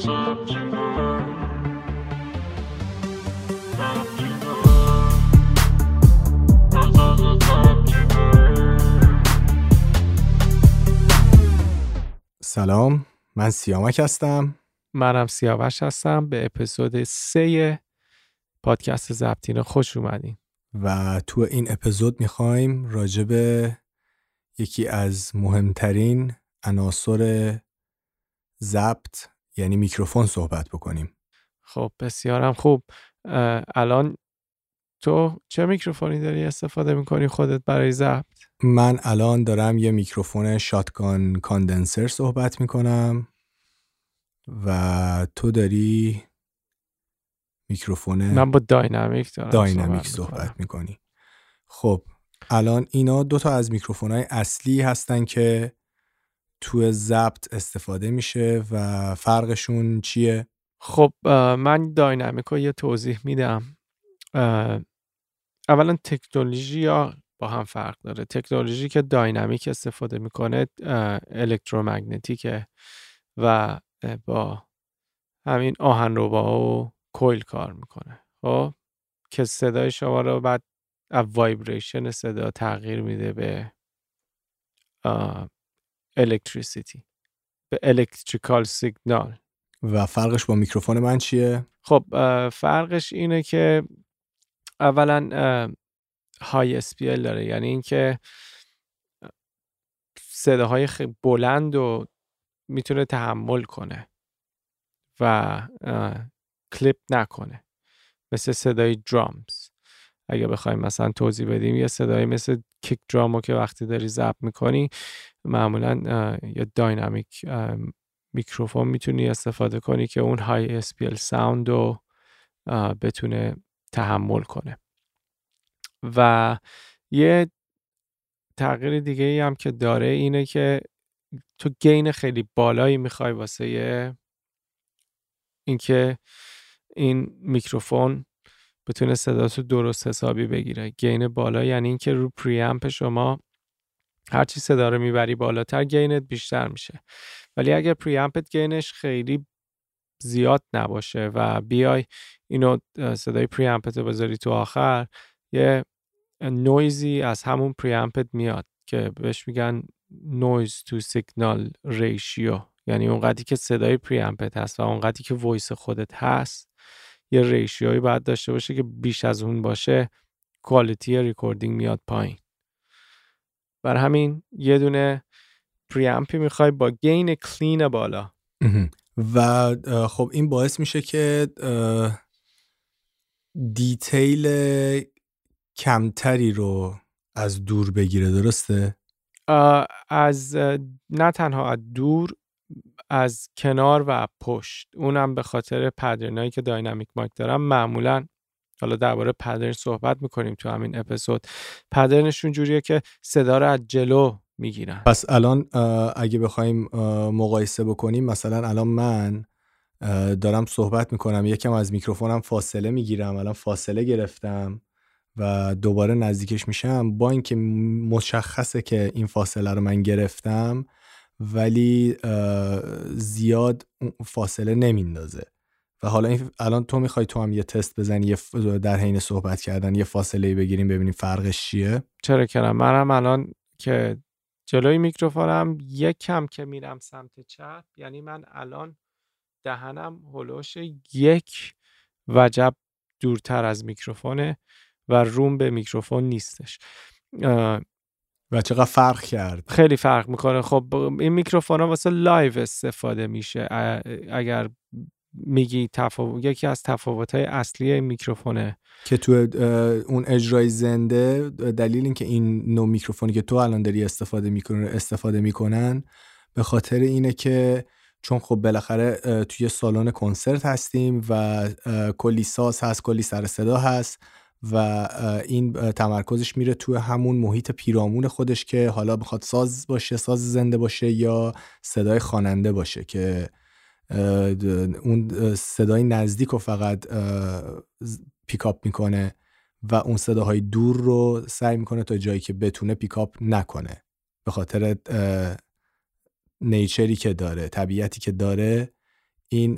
سلام، من سیامک هستم. منم سیاوش هستم. به اپیزود 3 پادکست ضبطینه خوش اومدین. و تو این اپیزود میخوایم راجع به یکی از مهمترین عناصر ضبط یعنی میکروفون صحبت بکنیم. خب بسیارم خوب. الان تو چه میکروفونی داری استفاده میکنی خودت برای ضبط؟ من الان دارم یه میکروفون شاتگان کاندنسر صحبت میکنم و تو داری میکروفون... من با داینامیک دارم صحبت میکنی. خب الان اینا دوتا از میکروفون‌های اصلی هستن که تو ضبط استفاده میشه و فرقشون چیه؟ خب من داینامیک رو یه توضیح میدم. اولا تکنولوژی یا با هم فرق داره. تکنولوژی که داینامیک استفاده میکنه الکترومگنتیکه و با همین آهنربا و کویل کار میکنه، خب که صدای شما رو بعد وایبریشن صدا تغییر میده به الکتریسیتی، به الکتریکال سیگنال. و فرقش با میکروفون من چیه؟ خب فرقش اینه که اولا های اسپیل داره، یعنی اینکه صداهای بلند رو میتونه تحمل کنه و کلیپ نکنه، مثل صدای درامز. اگه بخوایم مثلا توضیح بدیم، یه صدای مثل کیک درامو که وقتی داری ضبط میکنی معمولا یا داینامیک میکروفون میتونی استفاده کنی که اون های اسپیل ساوند رو بتونه تحمل کنه. و یه تغییر دیگه ای هم که داره اینه که تو گین خیلی بالایی میخوای واسه اینکه این میکروفون بتونه صداتو درست حسابی بگیره. گین بالا یعنی اینکه رو پریامپ شما هرچی صدا رو میبری بالاتر گینت بیشتر میشه، ولی اگه پریامپت گینش خیلی زیاد نباشه و بیای اینو صدای پریامپت رو بذاری تو آخر، یه نویزی از همون پریامپت میاد که بهش میگن نویز تو سیگنال ریشیو، یعنی اونقدری که صدای پریامپت هست و اونقدری که وایس خودت هست یه ریشیوی باید داشته باشه که بیش از اون باشه کوالیتی ریکوردینگ میاد پایین. بر همین یه دونه پریامپی میخوای با گین کلین بالا و خب این باعث میشه که دیتیل کمتری رو از دور بگیره، درسته؟ از نه تنها از دور، از کنار و پشت. اونم به خاطر پدرنایی که داینامیک مایک دارم. معمولا حالا درباره پدرن صحبت میکنیم تو همین اپیزود. پدرنشون جوریه که صدا رو از جلو میگیرن. پس الان اگه بخوایم مقایسه بکنیم، مثلا الان من دارم صحبت میکنم، یکم از میکروفونم فاصله میگیرم، الان فاصله گرفتم و دوباره نزدیکش میشم، با اینکه مشخصه که این فاصله رو من گرفتم ولی زیاد فاصله نمیندازه. و حالا الان تو میخوای تو هم یه تست بزنی در حین صحبت کردن، یه فاصله بگیریم ببینیم فرقش چیه؟ چرا که نه، منم الان که جلوی میکروفونم یکم که میرم سمت چپ، یعنی من الان دهنم هلوش یک وجب دورتر از میکروفونه و روم به میکروفون نیستش. و چقدر فرق کرد؟ خیلی فرق میکنه. خب این میکروفون ها واسه لایو استفاده میشه. اگر میگی یکی از تفاوت های اصلی این میکروفونه که تو اون اجرای زنده، دلیل این که این نوع میکروفونی که تو الان داری استفاده میکنن به خاطر اینه که چون خب بالاخره توی سالن کنسرت هستیم و کلی ساز هست، کلی سر صدا هست و این تمرکزش میره توی همون محیط پیرامون خودش که حالا بخواد ساز باشه، ساز زنده باشه یا صدای خواننده باشه، که اون صدای نزدیک رو فقط پیکاپ میکنه و اون صداهای دور رو سعی میکنه تا جایی که بتونه پیکاپ نکنه. به خاطر نیچری که داره، طبیعتی که داره، این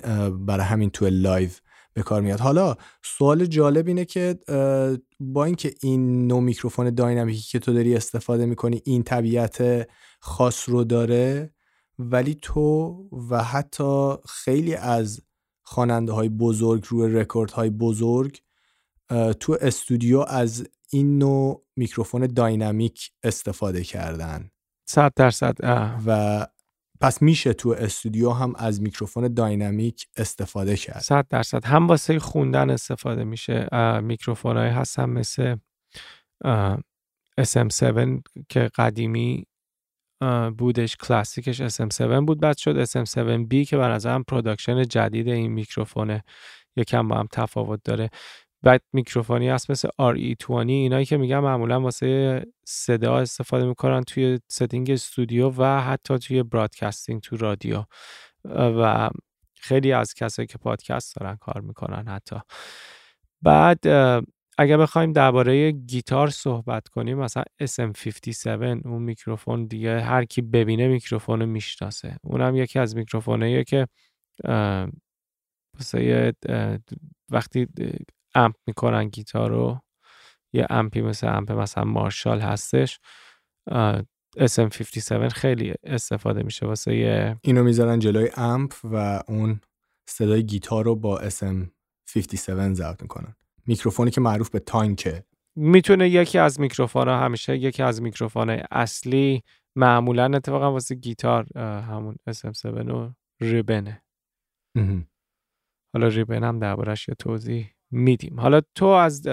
برای همین توی لایو به کار میاد. حالا سوال جالب اینه که با اینکه این نوع میکروفون داینامیکی که تو داری استفاده میکنی این طبیعت خاص رو داره، ولی تو و حتی خیلی از خواننده های بزرگ روی رکورد های بزرگ تو استودیو از این نوع میکروفون داینامیک استفاده کردن 100%. و پس میشه تو استودیو هم از میکروفون داینامیک استفاده کرد 100%. هم واسه خوندن استفاده میشه. میکروفونای هستن مثل SM7 که قدیمی بودش، کلاسیکش SM7 بود، بعد شد SM7B که به نظرم پروداکشن جدید این میکروفونه، یکم با هم تفاوت داره. بعد میکروفونی هست مثل RE20، اینایی که میگم معمولا واسه صدا استفاده میکنن توی ستینگ استودیو و حتی توی برادکستینگ تو رادیو، و خیلی از کسایی که پادکست دارن کار میکنن حتی. بعد اگه بخوایم درباره گیتار صحبت کنیم، مثلا SM57 اون میکروفون دیگه هر کی ببینه میکروفونو میشناسه. اونم یکی از میکروفوناییه که واسه وقتی امپ میکنن گیتار رو، یه امپی مثل امپ مثلا مارشال هستش، SM57 خیلی استفاده میشه واسه اینو میذارن جلوی امپ و اون صدای گیتار رو با SM57 ضبط میکنن. میکروفونی که معروف به تانکه، میتونه یکی از میکروفون‌ها، همیشه یکی از میکروفون‌های اصلی معمولا اتفاقا واسه گیتار همون SM7 و ریبنه. حالا ریبن هم دربارش یه توضیح میدیم. حالا تو از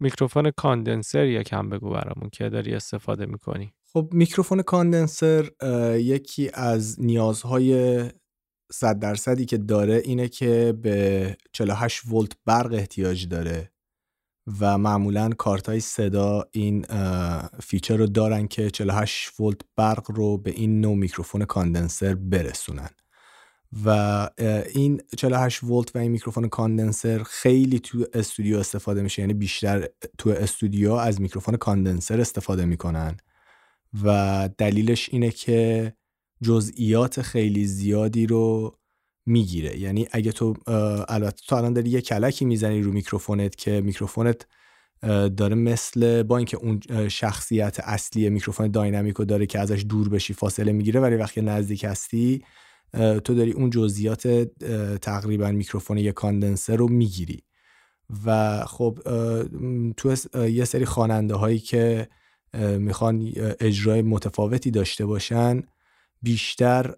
میکروفون کاندنسر یکم بگو برامون که داری استفاده میکنی. خب میکروفون کاندنسر یکی از نیازهای 100%ی که داره اینه که به 48 ولت برق احتیاج داره و معمولاً کارتای صدا این فیچر رو دارن که 48 ولت برق رو به این نوع میکروفون کاندنسر برسونن. و این 48 ولت و این میکروفون کاندنسر خیلی تو استودیو استفاده میشه، یعنی بیشتر تو استودیو از میکروفون کاندنسر استفاده میکنن و دلیلش اینه که جزئیات خیلی زیادی رو میگیره. یعنی اگه تو البته تو الان داری یه کلکی میزنی رو میکروفونت که میکروفونت داره، مثل با اینکه اون شخصیت اصلی میکروفون داینامیکو داره که ازش دور بشی فاصله میگیره، ولی وقتی نزدیک هستی تو داری اون جزئیات تقریبا میکروفون یه کاندنسر رو میگیری. و خب تو یه سری خواننده هایی که میخوان اجرای متفاوتی داشته باشن بیشتر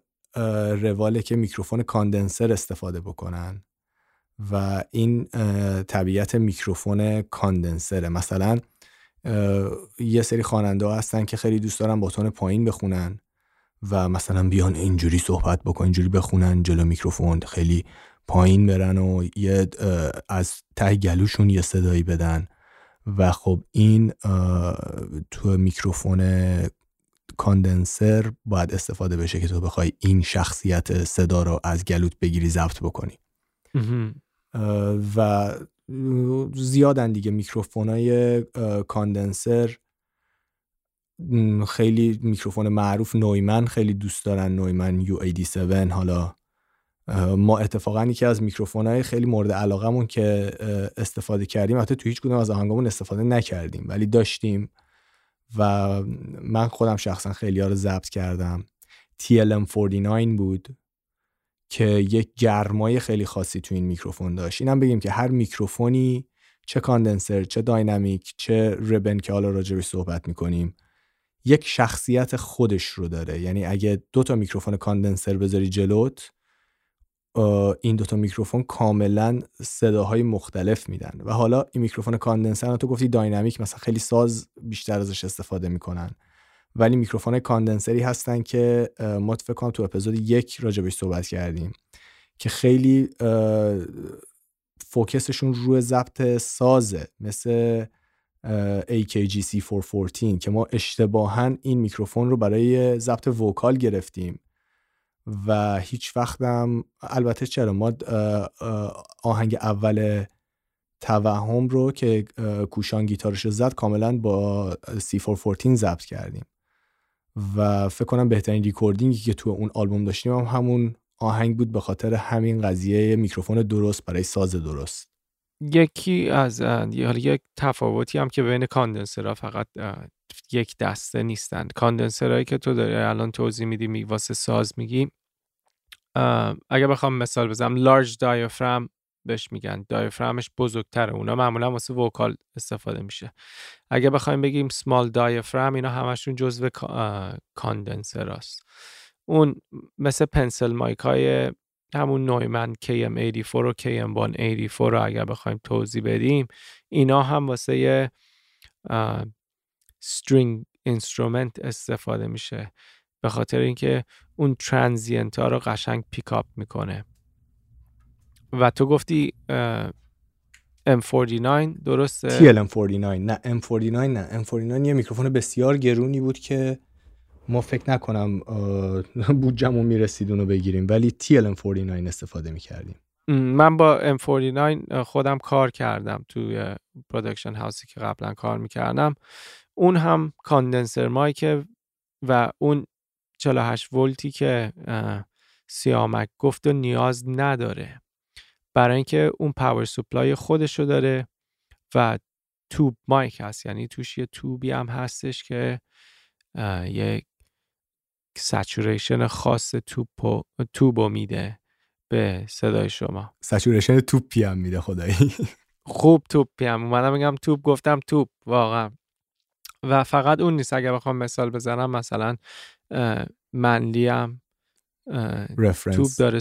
رواله که میکروفون کاندنسر استفاده بکنن و این طبیعت میکروفون کاندنسره. مثلا یه سری خواننده ها هستن که خیلی دوست دارن با تون پایین بخونن و مثلا بیان اینجوری صحبت بکنن، اینجوری بخونن جلو میکروفون، خیلی پایین برن و یه از ته گلوشون یه صدایی بدن. و خب این تو میکروفون کاندنسر باید استفاده بشه که تو بخوای این شخصیت صدا رو از گلوت بگیری ضبط بکنی. و زیادن دیگه میکروفونای کاندنسر، خیلی میکروفون معروف نویمن خیلی دوست دارن، نویمن U87. حالا ما اتفاقا یکی از میکروفونای خیلی مورد علاقمون که استفاده کردیم، حتی تو هیچ کدوم از آهنگامون استفاده نکردیم ولی داشتیم و من خودم شخصا خیلی ها رو ضبط کردم. TLM49 بود که یک گرمای خیلی خاصی تو این میکروفون داشت. اینم بگیم که هر میکروفونی، چه کاندنسر، چه داینامیک، چه ریبن که حالا راجبش صحبت میکنیم، یک شخصیت خودش رو داره. یعنی اگه دوتا میکروفون کاندنسر بذاری جلوت، این دوتا میکروفون کاملا صداهای مختلف میدن. و حالا این میکروفون کاندنسر، تو گفتی داینامیک مثلا خیلی ساز بیشتر ازش استفاده میکنن، ولی میکروفون کاندنسری هستن که ما فکر کنم تو اپیزود 1 راجبش صحبت کردیم که خیلی فوکسشون روی ضبط سازه، مثل AKG C414 که ما اشتباهاً این میکروفون رو برای ضبط وکال گرفتیم و هیچ وقتم، البته چرا ما آهنگ اول توهم رو که کوشان گیتارش رو زد کاملا با C414 ضبط کردیم و فکر کنم بهترین ریکوردینگی که تو اون آلبوم داشتیم هم همون آهنگ بود به خاطر همین قضیه میکروفون درست برای ساز درست. یکی از یک تفاوتی هم که بین کاندنسرها فقط یک دسته نیستن. کاندنسرهایی که تو داری الان توضیح میدی واسه ساز میگی، اگه بخوام مثال بزنم لارج دایافرام بهش میگن، دایافرامش بزرگتره، اونا معمولا واسه وکال استفاده میشه. اگه بخوایم بگیم سمال دایافرام، اینا همشون جزو کاندنسراست. اون مثل پنسل مایک های همون نویمن KM84 و KM184 رو اگر بخوایم توضیح بدیم، اینا هم واسه string instrument استفاده میشه به خاطر اینکه اون ترانزینت ها رو قشنگ پیکاپ میکنه. و تو گفتی M49 درسته؟ TLM49 نه M49 نه M49 یه میکروفون بسیار گرونی بود که ما فکر نکنم بودجمون میرسید اونو بگیریم، ولی TLM49 استفاده میکردیم. من با M49 خودم کار کردم توی پرودکشن هاوسی که قبلا کار میکردم. اون هم کاندنسر مایکه و اون 48 ولتی که سیامک گفت و نیاز نداره، برای اینکه اون پاور سپلای خودشو داره و توب مایک هست، یعنی توش یه توبی هم هستش که یه سچوریشن خاص توبو میده به صدای شما. سچوریشن توپی هم میده خدایی. خوب توپی هم. اومدم میگم توپ گفتم توپ واقعا. و فقط اون نیست، اگه بخوام مثال بزنم مثلا منلی هم رفرنس توپ داره،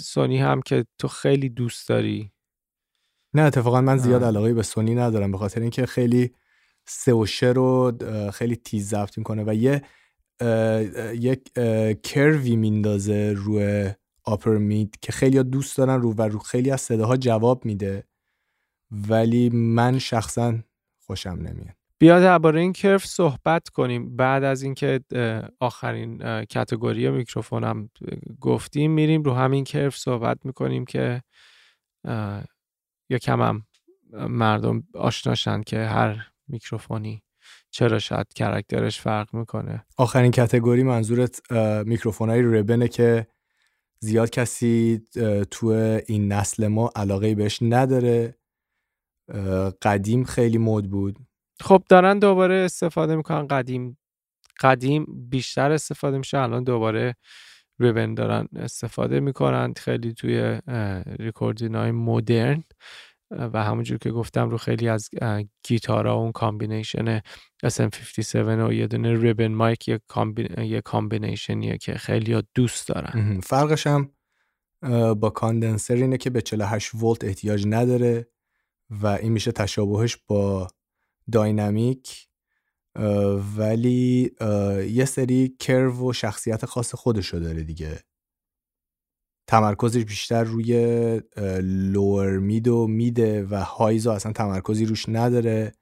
سونی هم که تو خیلی دوست داری. نه اتفاقا من زیاد علاقه به سونی ندارم به خاطر اینکه خیلی سوشه رو خیلی تیز ضبط میکنه و یه یک کروی میندازه روی آپر مید که خیلی دوست دارن رو و رو خیلی از صداها جواب میده، ولی من شخصا خوشم نمیاد. بیا درباره این کرف صحبت کنیم بعد از اینکه آخرین کاتگوری میکروفونم گفتیم، میریم رو همین کرف صحبت میکنیم که یکم هم مردم آشناشن که هر میکروفونی چرا شاید کرکترش فرق میکنه. آخرین کاتگوری منظورت میکروفونای ربنه که زیاد کسی تو این نسل ما علاقه بهش نداره، قدیم خیلی مود بود. خب دارن دوباره استفاده میکنن، قدیم بیشتر استفاده میشه، الان دوباره ریبن دارن استفاده میکنن خیلی توی ریکوردینای مدرن و همونجور که گفتم رو خیلی از گیتارا اون کامبینیشن SM57 و یه دونه ریبن مایک یه کامبینیشنیه که خیلی ها دوست دارن. فرقش هم با کاندنسر اینه که به 48 ولت احتیاج نداره و این میشه تشابهش با داینامیک، ولی یه سری کرو و شخصیت خاص خودشو داره دیگه. تمرکزش بیشتر روی لور مید و میده و هایزو اصلا تمرکزی روش نداره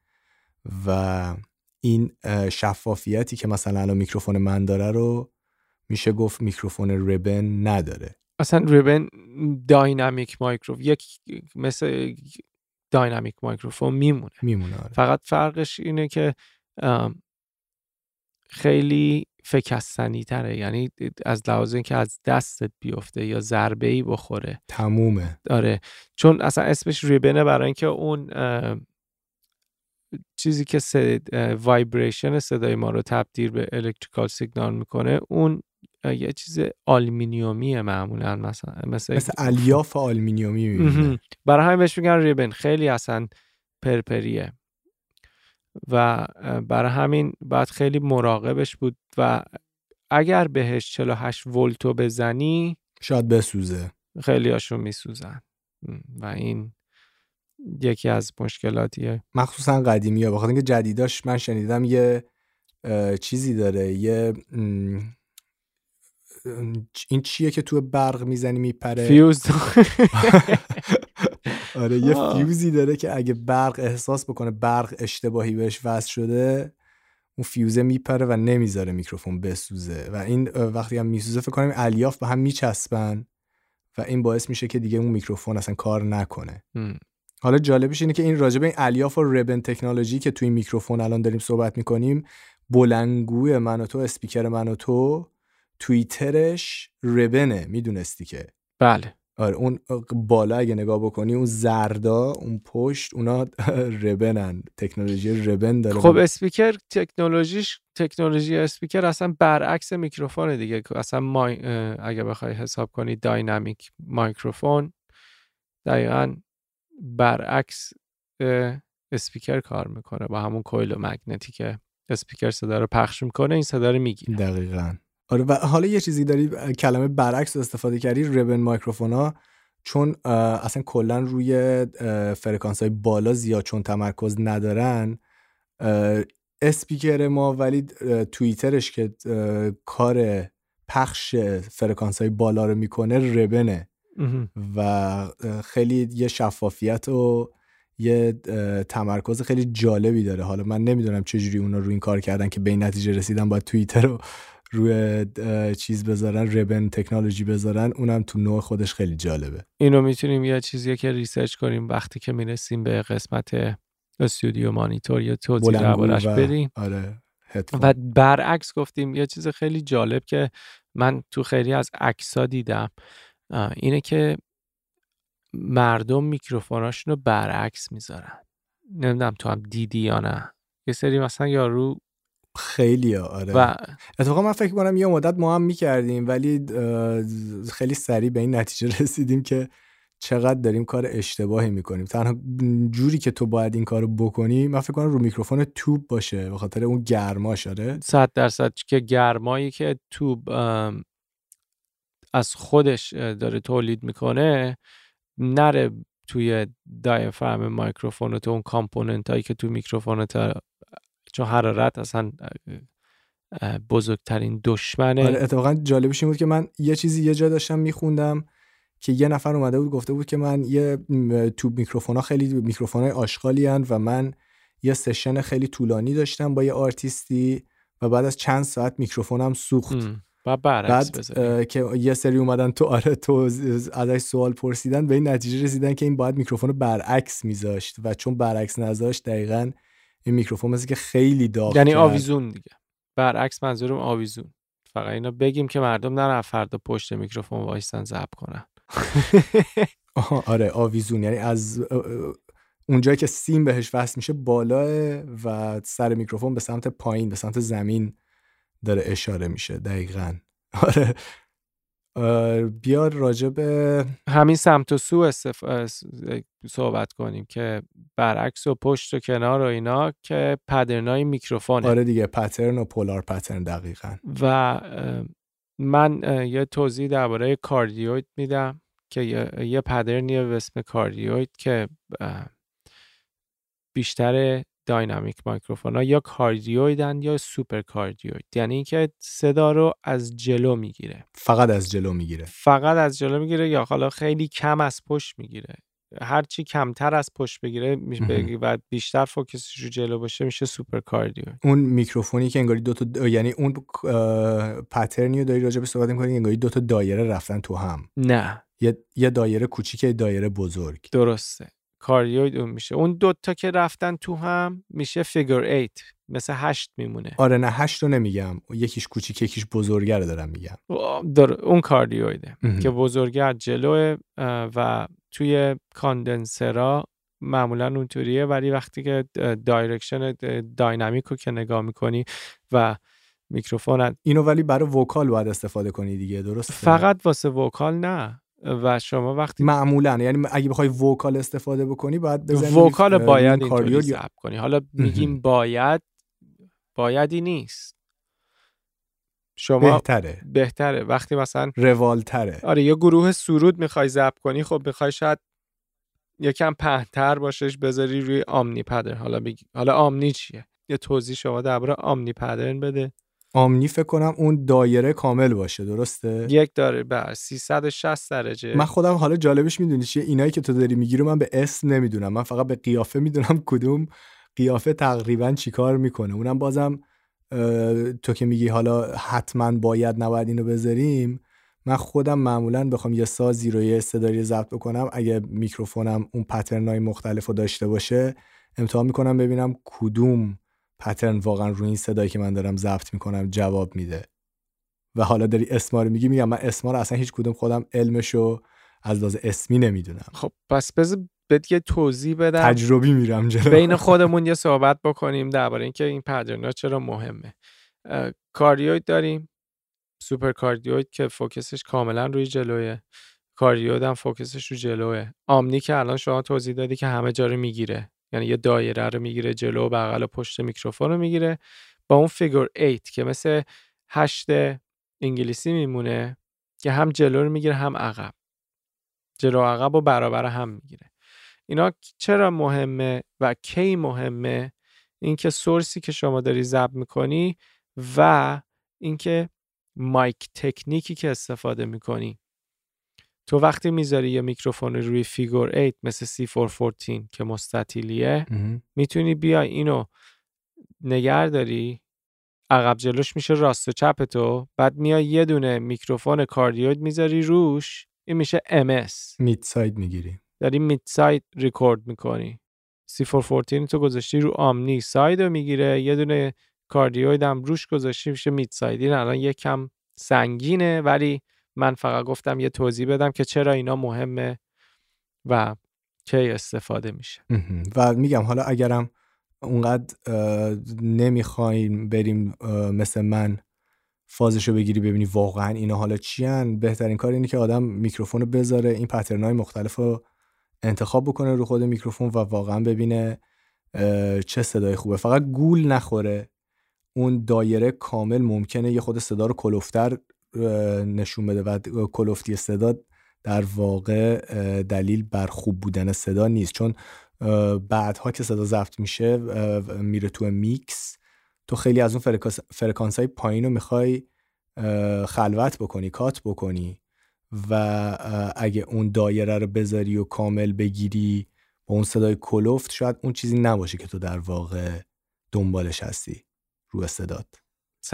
و این شفافیتی که مثلا الان میکروفون من داره رو میشه گفت میکروفون ریبن نداره. اصلا ریبن داینامیک مایکروفون یک مثل داینامیک مایکروفون میمونه. فقط فرقش اینه که خیلی فکستنی تره، یعنی از لحاظ اینکه از دستت بیفته یا ضربه ای بخوره تمومه. آره چون اصلا اسمش ریبنه برای اینکه اون چیزی که وایبریشن صدای ما رو تبدیل به الکتریکال سیگنال میکنه اون یه چیز آلومینیومیه معمولا، مثلا الیاف آلومینیومی میبینه، برای همین بهش میگن ریبن. خیلی اصلا پرپریه و برای همین باید خیلی مراقبش بود و اگر بهش 48 ولتو بزنی شاید بسوزه، خیلی هاشون میسوزن و این یکی از مشکلاتیه، مخصوصا قدیمی ها. بخاطر اینکه جدیداش من شنیدم یه چیزی داره، یه این چیه که تو برق میزنی میپره، فیوز. آره یه فیوزی داره که اگه برق احساس بکنه برق اشتباهی بهش وصل شده اون فیوزه میپره و نمیذاره میکروفون بسوزه و این وقتی هم میسوزه فکر کنم الیاف به هم میچسبن و این باعث میشه که دیگه اون میکروفون اصلا کار نکنه. حالا جالبش اینه که این راجبه این الیاف و ریبن تکنولوژی که توی میکروفون الان داریم صحبت میکنیم، بلندگوی من و تو، اسپیکر من و تو توییترش ربنه، میدونستی که؟ بله. آره اون بالا اگه نگاه بکنی اون زردا اون پشت اونا ربنن، تکنولوژی ربن داره. خب اسپیکر تکنولوژیش، تکنولوژی اسپیکر اصلا برعکس میکروفونه دیگه، اصلا اگه بخوای حساب کنی داینامیک میکروفون دقیقاً برعکس اسپیکر کار میکنه، با همون کویل مگنتیک اسپیکر صدا رو پخش میکنه، این صدا رو میگیره. دقیقاً. آره. و حالا یه چیزی داری کلمه برعکس استفاده کردی، ربن مایکروفون ها چون اصلا کلن روی فرکانس های بالا زیاد چون تمرکز ندارن، اسپیکر ما ولی توییترش که کار پخش فرکانس های بالا رو میکنه ربنه و خیلی یه شفافیت و یه تمرکز خیلی جالبی داره. حالا من نمیدونم چجوری اونا روی این کار کردن که به این نتیجه رسیدن باید توییتر رو روی چیز بذارن، ربن تکنولوژی بذارن، اونم تو نوع خودش خیلی جالبه. اینو میتونیم یه چیزیه که ریسرچ کنیم وقتی که میرسیم به قسمت استودیو مانیتور یا توضیح دربارش بدیم. آره. و برعکس گفتیم یه چیز خیلی جالب که من تو خیلی از عکس‌ها دیدم اینه که مردم میکروفوناشونو برعکس میذارن. نمیدونم تو هم دیدی یا نه. یه سری مثلا یارو خیلی ها. آره. و اتفاقا من فکر کنم یه مدت ما هم میکردیم ولی خیلی سریع به این نتیجه رسیدیم که چقدر داریم کار اشتباهی میکنیم. تنها جوری که تو باید این کارو بکنی من فکر کنم رو میکروفون توب باشه، به خاطر اون گرماش. آره 100% که گرمایی که توب از خودش داره تولید میکنه نره توی دایافرم میکروفون، تو اون کامپوننت هایی که تو میکروفون، چون حرارت اصلا بزرگترین دشمنه. آره اتفاقا جالبش این بود که من یه چیزی یه جا داشتم میخوندم که یه نفر اومده بود گفته بود که من یه تو میکروفون ها خیلی میکروفون های آشغالی هستند و من یه سشن خیلی طولانی داشتم با یه آرتیستی و بعد از چند ساعت میکروفونم سوخت. بعد که یه سری اومدن تو آره تو ازش سوال پرسیدن به این نتیجه رسیدن که این باید میکروفون رو برعکس میذاشت و چون برعکس نذاشت دقیقاً این میکروفون مثل که خیلی داغ، یعنی آویزون دیگه. برعکس منظورم آویزون. فقط اینو بگیم که مردم نرن فردا پشت میکروفون وایسن ضرب کنن. آره آویزون یعنی از اونجایی که سیم بهش وصل میشه بالاه و سر میکروفون به سمت پایین، به سمت زمین داره اشاره میشه. دقیقاً. آره بیار راجع به همین سمت و سو صحبت کنیم که برعکس و پشت و کنار و اینا که پترنای میکروفونه. آره دیگه پترن و پولار پترن. دقیقاً. و من یه توضیح درباره کاردیوید میدم که یه پترنیه به اسم کاردیوید که بیشتر داینامیک میکروفونا یا کاردیویدن یا سوپر کاردیوید، یعنی اینکه صدا رو از جلو میگیره، فقط از جلو میگیره، فقط از جلو میگیره، یا حالا خیلی کم از پشت میگیره. هر چی کمتر از پشت بگیره و بیشتر فوکسش رو جلو باشه میشه سوپر کاردیوید. اون میکروفونی که انگاری یعنی اون پترنیو داری راجع به صحبت می‌کنی انگاری دو تا دایره رفتن تو هم. نه، یه دایره کوچیک یه دایره بزرگ. درسته. کاردیوید اون میشه. اون دوتا که رفتن تو هم میشه فیگر 8، مثل 8 میمونه. آره نه 8 رو نمیگم، یکیش کوچیک یکیش بزرگه رو دارم میگم. اون کاردیویده که بزرگه جلوه و توی کاندنسرها معمولا اونطوریه، ولی وقتی که دایرکشن داینامیکو که نگاه میکنی و میکروفون اینو ولی برای وکال باید استفاده کنی دیگه. درسته؟ فقط واسه وکال نه. و شما وقتی معمولا یعنی اگه بخوای وکال استفاده بکنی باید بزنی وکال، باید اینطوری ضبط کنی. حالا میگیم بایدی نیست، شما بهتره وقتی مثلا روالتره. آره یه گروه سرود میخوای ضبط کنی، خب میخوای شاید یکم پهن‌تر باشش بذاری روی آمنی پدرن. حالا آمنی چیه؟ یه توضیح شما درباره آمنی پدرن بده. آمنی فکر کنم اون دایره کامل باشه. درسته؟ یک دایره بر 360 درجه. من خودم حالا جالبش میدونی چیه؟ اینایی که تو داری میگی رو من به اسم نمیدونم، من فقط به قیافه میدونم کدوم قیافه تقریبا چیکار میکنه. اونم بازم تو که میگی حالا حتما باید نباید اینو بذاریم، من خودم معمولا بخوام یه سازی رو یه صدایی ضبط بکنم اگه میکروفونم اون پترنای مختلفو داشته باشه امتحان میکنم ببینم کدوم پترن واقعا روی این صدایی که من دارم ضبط میکنم جواب میده و حالا داری اسما رو میگی، میگم من اسما رو اصلا هیچ کدوم خودم علمشو از لحاظ اسمی نمیدونم. خب پس بذار یه توضیح بدم، تجربی میرم جلو، بین خودمون یه صحبت بکنیم درباره اینکه این پدرنا چرا مهمه. کاردیوید داریم، سوپر کاردیوید که فوکسش کاملا روی جلویه، کاردیوید هم فوکسش رو جلوه، آمنی که الان شما توضیح دادی که همه جا رو میگیره، یعنی یه دایره رو میگیره جلو، بغل و پشت میکروفون رو میگیره، با اون فیگر 8 که مثل 8 انگلیسی میمونه که هم جلو رو میگیره هم عقب، جلو عقب و برابر هم میگیره. اینا چرا مهمه و کی مهمه؟ اینکه سورسی که شما داری ضبط میکنی و اینکه مایک تکنیکی که استفاده میکنی. تو وقتی میذاری یه میکروفون روی فیگور 8 مثل C414 که مستطیلیه، میتونی بیای اینو نگهداری، عقب جلوش میشه راست و چپ تو، بعد میای یه دونه میکروفون کاردیوید میذاری روش، این میشه MS، مید ساید میگیری، داری مید ساید ریکورد میکنی. C414 تو گذاشتی رو آمنی، ساید رو میگیره، یه دونه کاردیوید هم روش گذاشتی، میشه مید ساید. این الان یکم سنگینه، ولی من فقط گفتم یه توضیح بدم که چرا اینا مهمه و کی استفاده میشه. و میگم حالا اگرم اونقدر نمیخوایم بریم مثل من فازشو بگیری ببینی واقعا اینا حالا چی هن، بهترین کار اینه که آدم میکروفونو بذاره، این پترنای مختلف رو انتخاب بکنه رو خود میکروفون و واقعا ببینه چه صدای خوبه. فقط گول نخوره، اون دایره کامل ممکنه یه خود صدا رو کلوفتر نشون بده و کلوفتی صدا در واقع دلیل بر خوب بودن صدا نیست، چون بعدها که صدا ضبط میشه میره تو میکس، تو خیلی از اون فرکانس‌های پایین رو میخوای خلوت بکنی، کات بکنی، و اگه اون دایره رو بذاری و کامل بگیری با اون صدای کلوفت، شاید اون چیزی نباشه که تو در واقع دنبالش هستی رو صدات. 100%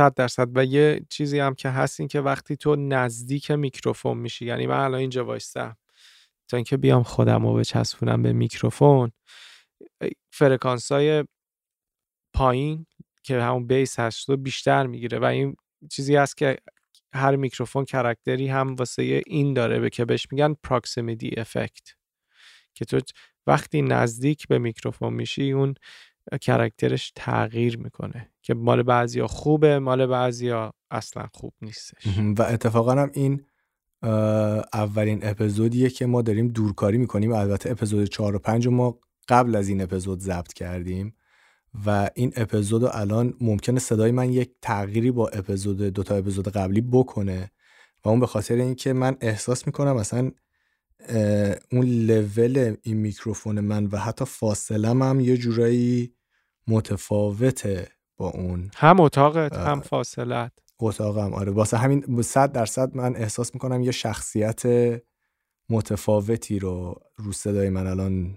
و یه چیزی هم که هست این که وقتی تو نزدیک میکروفون میشی، یعنی من الان اینجا وایستم تا اینکه بیام خودم رو بچسبونم به میکروفون، فرکانس‌های پایین که همون بیس هست رو بیشتر میگیره و این چیزی هست که هر میکروفون کاراکتری هم واسه این داره که بهش میگن پراکسیمیتی افکت، که تو وقتی نزدیک به میکروفون میشی اون کاراکترش تغییر میکنه که مال بعضیا خوبه، مال بعضیا اصلا خوب نیستش. و اتفاقا هم این اولین اپیزودیه که ما داریم دورکاری میکنیم، البته اپیزود 4 و 5 ما قبل از این اپیزود ضبط کردیم و این اپیزودو الان ممکنه صدای من یک تغییری با اپیزود دوتا اپیزود قبلی بکنه و اون به خاطر اینکه من احساس میکنم مثلا اون لول این میکروفون من و حتی فاصلم هم یه جورایی متفاوته با اون، هم اتاقت هم فاصلت اتاقم. آره واسه همین 100% من احساس میکنم یه شخصیت متفاوتی رو صدای من الان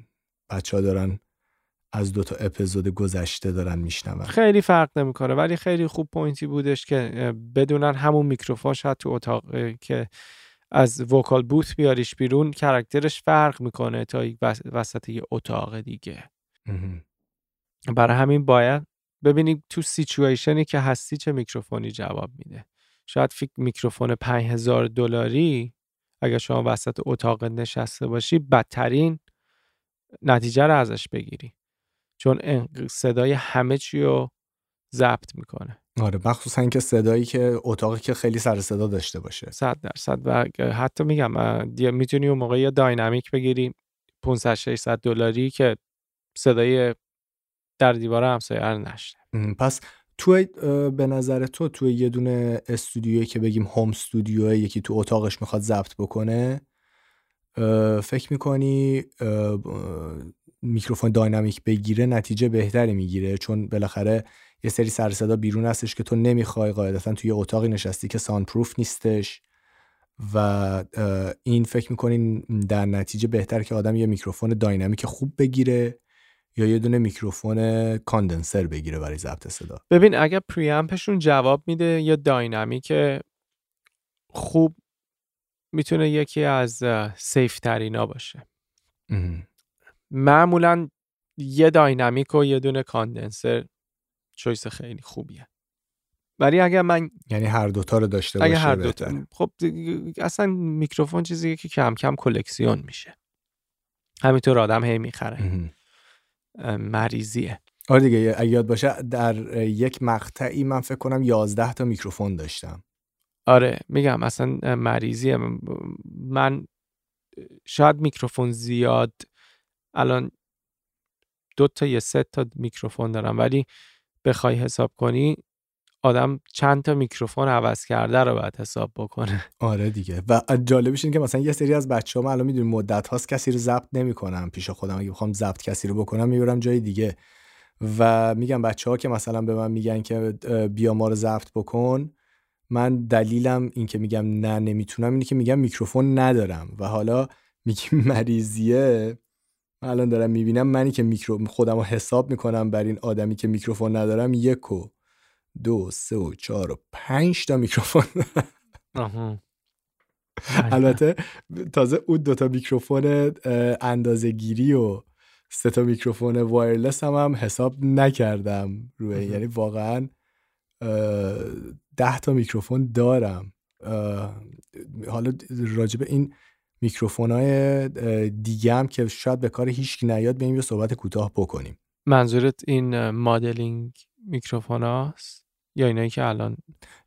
بچه‌ها دارن از دوتا اپیزود گذشته دارن میشنون. خیلی فرق نمیکنه، ولی خیلی خوب پوینتی بودش که بدونن همون میکروفون شاید تو اتاق که از وکال بوت بیاریش بیرون کاراکترش فرق میکنه تا وسط یه اتاق دیگه. برای همین باید ببینید تو سیچویشنی که هستی چه میکروفونی جواب میده. شاید میکروفون $5000 اگر شما وسط اتاق نشسته باشی بدترین نتیجه رو ازش بگیری، چون صدای همه چی رو ضبط میکنه. آره مخصوصا اینکه صدایی که اتاقی که خیلی سر صدا داشته باشه. 100% و حتی میگم میتونی اون موقع یه داینامیک بگیری $500-600 که صدای در دیوار همسایه رو نشه. پس تو به نظر تو توی یه دونه استودیویی که بگیم هوم استودیویی، یکی تو اتاقش میخواد ضبط بکنه، فکر میکنی میکروفون داینامیک بگیره نتیجه بهتری میگیره؟ چون بالاخره یه سری سر صدا بیرون هستش که تو نمیخوای، قاعدتاً توی اتاقی نشستی که ساند پروف نیستش و این فکر میکنین در نتیجه بهتر که آدم یه میکروفون داینامیک خوب بگیره یا یه دونه میکروفون کاندنسر بگیره برای ضبط صدا؟ ببین اگر پری امپشون جواب میده یا داینامیک خوب، میتونه یکی از سیف ترینا باشه. معمولا یه داینامیک و یه دونه کاندنسر چویس خیلی خوبیه. برای اگر من یعنی هر دوتا رو داشته باشه هر دوتا، خب اصلا میکروفون چیزیه که کم کم کلکسیون میشه، همینطور آدم هی میخره، مریضیه. آره دیگه، اگه یاد باشه در یک مقطعی من فکر کنم 11 تا میکروفون داشتم. آره میگم اصلا مریضیه. من شاید میکروفون زیاد الان 2 تا یا 3 تا میکروفون دارم، ولی بخوای حساب کنی آدم چند تا میکروفون عوض کرده رو باید حساب بکنه. آره دیگه. و جالبش اینه که مثلا یه سری از بچه‌ها، من الان میدونم مدت هاست کسی رو ضبط نمی‌کنم پیش خودم، اگه بخوام ضبط کسی رو بکنم میبرم جای دیگه و میگم بچه‌ها که مثلا به من میگن که بیا ما رو ضبط بکن، من دلیلم این که میگم نه نمیتونم اینه که میگم میکروفون ندارم. و حالا میگی مریضیه. من الان دارم میبینم منی که خودم رو حساب میکنم بر این آدمی که میکروفون ندارم 1 و 2 و 3 و 4 و 5 تا میکروفون. البته تازه اون 2 تا میکروفون اندازه گیری و 3 تا میکروفون وایرلس هم حساب نکردم روی، یعنی واقعا 10 تا میکروفون دارم. حالا راجب این میکروفونای دیگه هم که شاید به کار هیچ نیاد بریم یه صحبت کوتاه بکنیم. منظورت این مدلینگ میکروفون هاست یا اینایی که الان؟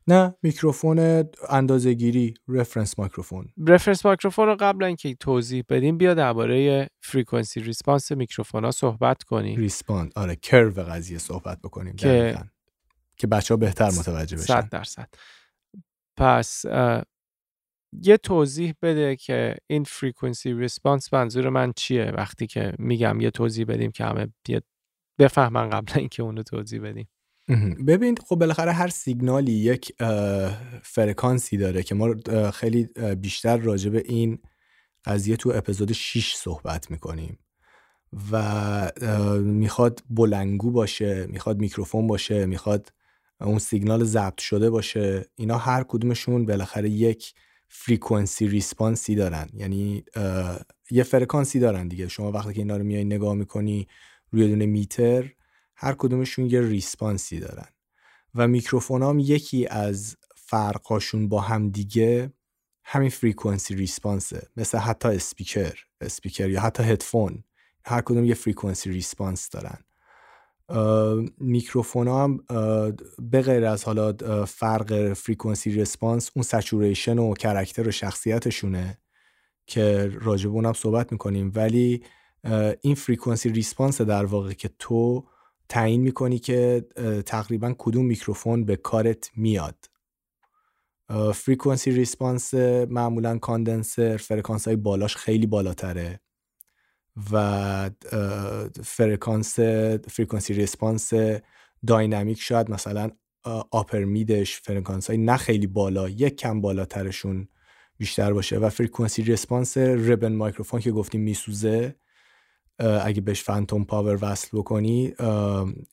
نه، میکروفون اندازه گیری، رفرنس مایکروفون. رفرنس مایکروفون رو قبل اینکه توضیح بدیم بیا درباره فریکوئنسی ریسپانس میکروفون ها صحبت کنیم. ریسپاند، آره، کرو قضیه صحبت بکنیم دقیقاً که بچه‌ها بهتر متوجه بشن. 100%. پس یه توضیح بده که این فریکوئنسی ریسپانس منظور من چیه وقتی که میگم یه توضیح بدیم که همه بفهمن قبل اینکه اون رو توضیح بدیم. ببین خب بالاخره هر سیگنالی یک فرکانسی داره که ما خیلی بیشتر راجع به این قضیه تو اپیزود 6 صحبت میکنیم و میخواد بلندگو باشه، میخواد میکروفون باشه، میخواد اون سیگنال ضبط شده باشه، اینا هر کدومشون بالاخره یک فریکوئنسی ریسپانسی دارن، یعنی یه فرکانسی دارن دیگه. شما وقتی که اینا رو میای نگاه میکنی روی دونه میتر، هر کدومشون یه ریسپانسی دارن و میکروفون هم یکی از فرقاشون با هم دیگه همین فریکوئنسی ریسپانسه. مثل حتی اسپیکر یا حتی هدفون، هر کدوم یه فریکوئنسی ریسپانس دارن. میکروفون هم به غیر از حالا فرق فریکوئنسی ریسپانس، اون سچوریشن و کرکتر و شخصیتشونه که راجع به اونم صحبت میکنیم، ولی این فریکوئنسی ریسپانس در واقع که تو تعیین میکنی که تقریبا کدوم میکروفون به کارت میاد. فریکوئنسی ریسپانس معمولا کاندنسر، فرکانس های بالاش خیلی بالاتره و فریکوئنسی ریسپانس داینامیک شاید مثلا آپر میدش، فرکانس های نه خیلی بالا، یک کم بالاترشون بیشتر باشه. و فریکوئنسی ریسپانس ریبن مایکروفون که گفتیم میسوزه، اگه بهش فانتوم پاور وصل بکنی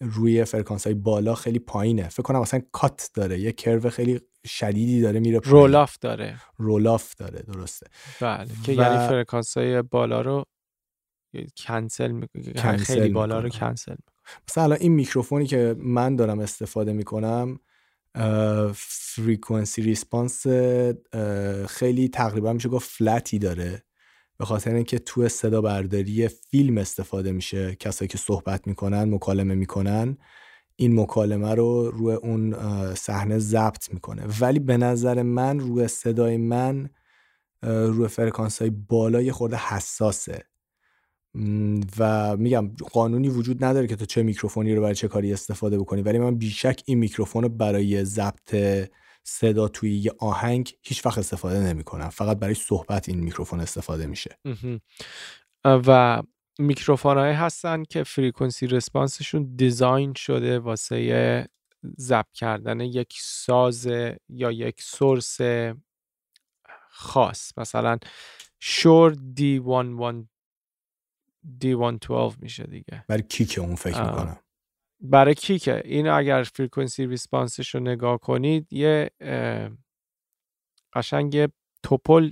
روی فرکانس های بالا خیلی پایینه، فکر کنم مثلا کات داره، یه کرو خیلی شدیدی داره، میره رولاف داره. رولاف داره، درسته. بله، که یعنی فرکانس های بالا رو کنسل میکنه، خیلی بالا رو کنسل میکنه. مثلا این میکروفونی که من دارم استفاده میکنم فریکوئنسی ریسپانس خیلی تقریبا میشه گفت فلتی داره، به خاطر اینکه تو صدا برداری فیلم استفاده میشه. کسایی که صحبت میکنن، مکالمه میکنن، این مکالمه رو روی اون صحنه ضبط میکنه. ولی به نظر من روی صدای من روی فرکانس های بالا یه خورده حساسه و میگم قانونی وجود نداره که تو چه میکروفونی رو برای چه کاری استفاده بکنی، ولی من بیشک این میکروفون رو برای ضبط صدا توی یه آهنگ هیچ وقت استفاده نمی کنم. فقط برای صحبت این میکروفون استفاده میشه. و میکروفون هایی هستن که فریکونسی ریسپانسشون دیزاین شده واسه ضبط کردن یک ساز یا یک سورس خاص. مثلا شور D112 میشه دیگه، برای کیک اون فکر میکنم، برای کیکه. این اگر فریکوئنسی ریسپانسش رو نگاه کنید یه قشنگ توپل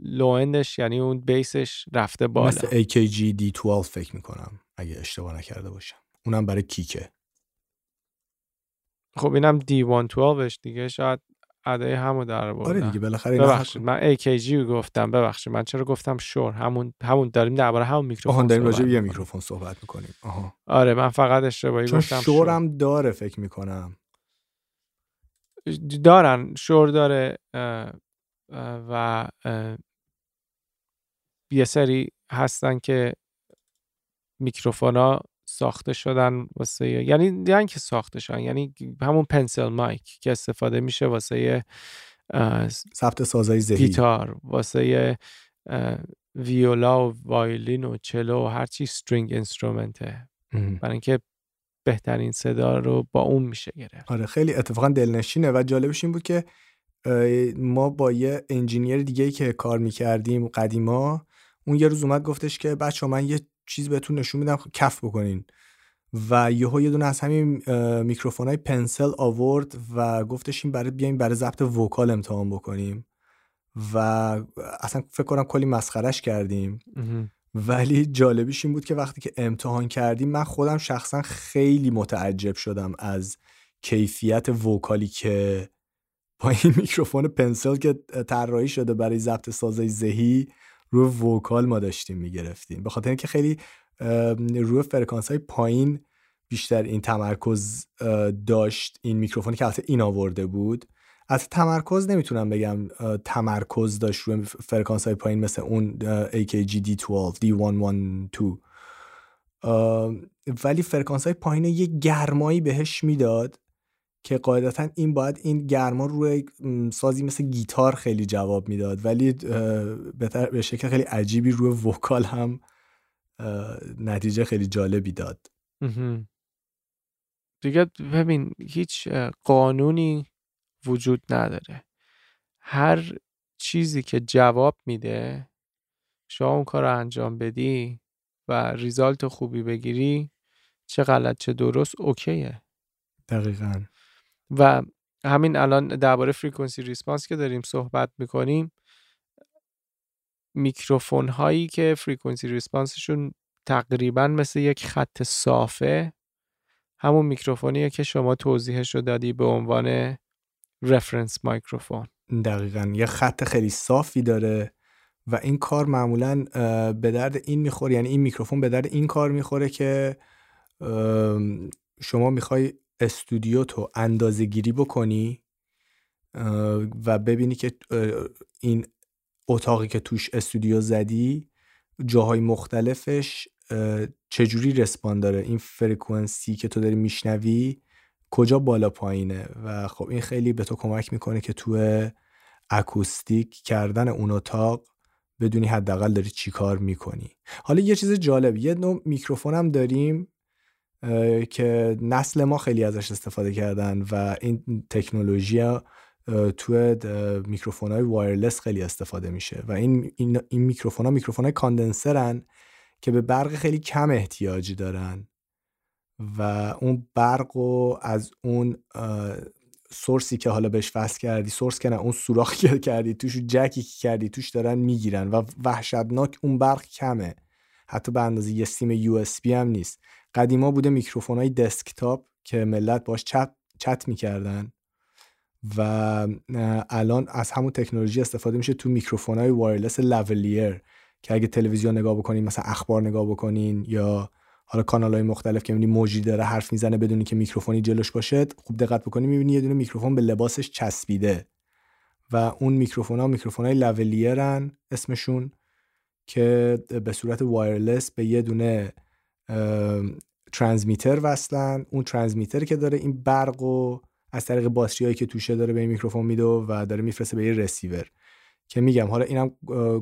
لوئندش، یعنی اون بیسش رفته بالا، مثل AKG D12 فکر میکنم اگه اشتباه نکرده باشم، اونم برای کیکه. خب اینم D112ش دیگه، شاید عدای همو در آوردن. آره دیگه بالاخره اینا. ببخشید من AKG رو گفتم، ببخشید من چرا گفتم شور، همون داریم درباره همون میکروفون داریم راجع به یه میکروفون صحبت میکنیم. آها آره من فقط اشتباهی گفتم شورم داره، فکر میکنم دارن شور داره و یه سری هستن که میکروفونا ساخته شدن واسه، یعنی دیدن که ساخته شدن، یعنی همون پنسل مایک که استفاده میشه واسه ثبت سازهای ذهنی، گیتار، واسه ویولا و وایلین و چلو و هر چی استرینگ اینسترومنته، برای اینکه بهترین صدا رو با اون میشه گرفت. آره خیلی اتفاقا دلنشینه و جالبش این بود که ما با یه انجینیر دیگه که کار میکردیم قدیما، اون یه روز اومد گفتش که بچه من یه چیز بهتون نشون میدم کف بکنین، و یهو یه دونه از همین میکروفونای پنسل آورد و گفتش این بیاین برای ضبط وکال امتحان بکنیم، و اصلا فکر کنم کلی مسخرش کردیم. ولی جالبیش این بود که وقتی که امتحان کردیم من خودم شخصا خیلی متعجب شدم از کیفیت وکالی که با این میکروفون پنسل که طراحی شده برای ضبط سازهای ذهی رو وکال ما داشتیم میگرفتیم، به خاطر اینکه خیلی روی فرکانس‌های پایین بیشتر این تمرکز داشت این میکروفونی که البته این آورده بود. از تمرکز نمیتونم بگم تمرکز داشت روی فرکانس‌های پایین مثل اون AKG D12 D112، ولی فرکانس‌های پایین یه گرمایی بهش میداد که قاعدتا این باید این گرما روی سازی مثل گیتار خیلی جواب میداد، ولی به شکل خیلی عجیبی روی وکال هم نتیجه خیلی جالبی داد. دیگه ببین هیچ قانونی وجود نداره، هر چیزی که جواب میده شما اون کار رو انجام بدی و ریزالت خوبی بگیری، چه غلط چه درست اوکیه. دقیقاً. و همین الان درباره فرکانسی ریسپانس که داریم صحبت میکنیم، میکروفون هایی که فرکانسی ریسپانسشون تقریبا مثل یک خط صافه، همون میکروفونیه که شما توضیحش رو دادی به عنوان رفرنس میکروفون. دقیقاً یه خط خیلی صافی داره و این کار معمولاً به درد این میخوره، یعنی این میکروفون به درد این کار میخوره که شما میخوای استودیو تو اندازه گیری بکنی و ببینی که این اتاقی که توش استودیو زدی جاهای مختلفش چجوری رسپان داره، این فرکانسی که تو داری میشنوی کجا بالا پایینه، و خب این خیلی به تو کمک میکنه که تو اکوستیک کردن اون اتاق بدونی حداقل داری چی کار میکنی. حالا یه چیز جالب، یه نوع میکروفون هم داریم که نسل ما خیلی ازش استفاده کردن و این تکنولوژی توی میکروفون‌های وایرلس خیلی استفاده میشه و این میکروفون‌ها میکروفون‌های کاندنسرن که به برق خیلی کم احتیاجی دارن و اون برق رو از اون سورسی که حالا بهش وصل کردی، سورس که نه، اون سوراخی که کردی توش، جکی که کردی توش دارن میگیرن و وحشتناک اون برق کمه، حتی به اندازه یه سیم USB هم نیست. قدیما بوده میکروفونای دسکتاپ که ملت باش چت میکردن و الان از همون تکنولوژی استفاده میشه تو میکروفونای وایرلس لولیر که اگه تلویزیون نگاه بکنین، مثلا اخبار نگاه بکنین یا حالا کانال‌های مختلف که می‌بینی موجی داره حرف میزنه بدونی که میکروفونی جلوش باشه، خوب دقت بکنی می‌بینی یه دونه میکروفون به لباسش چسبیده و اون میکروفونا میکروفونای لولیرن اسمشون که به صورت وایرلس به یه دونه ترانسمیتر وصلن، اون ترانسمیتر که داره این برق رو از طریق باتریایی که توشه داره به این میکروفون میده و داره میفرسته به یه رسیور که میگم حالا اینم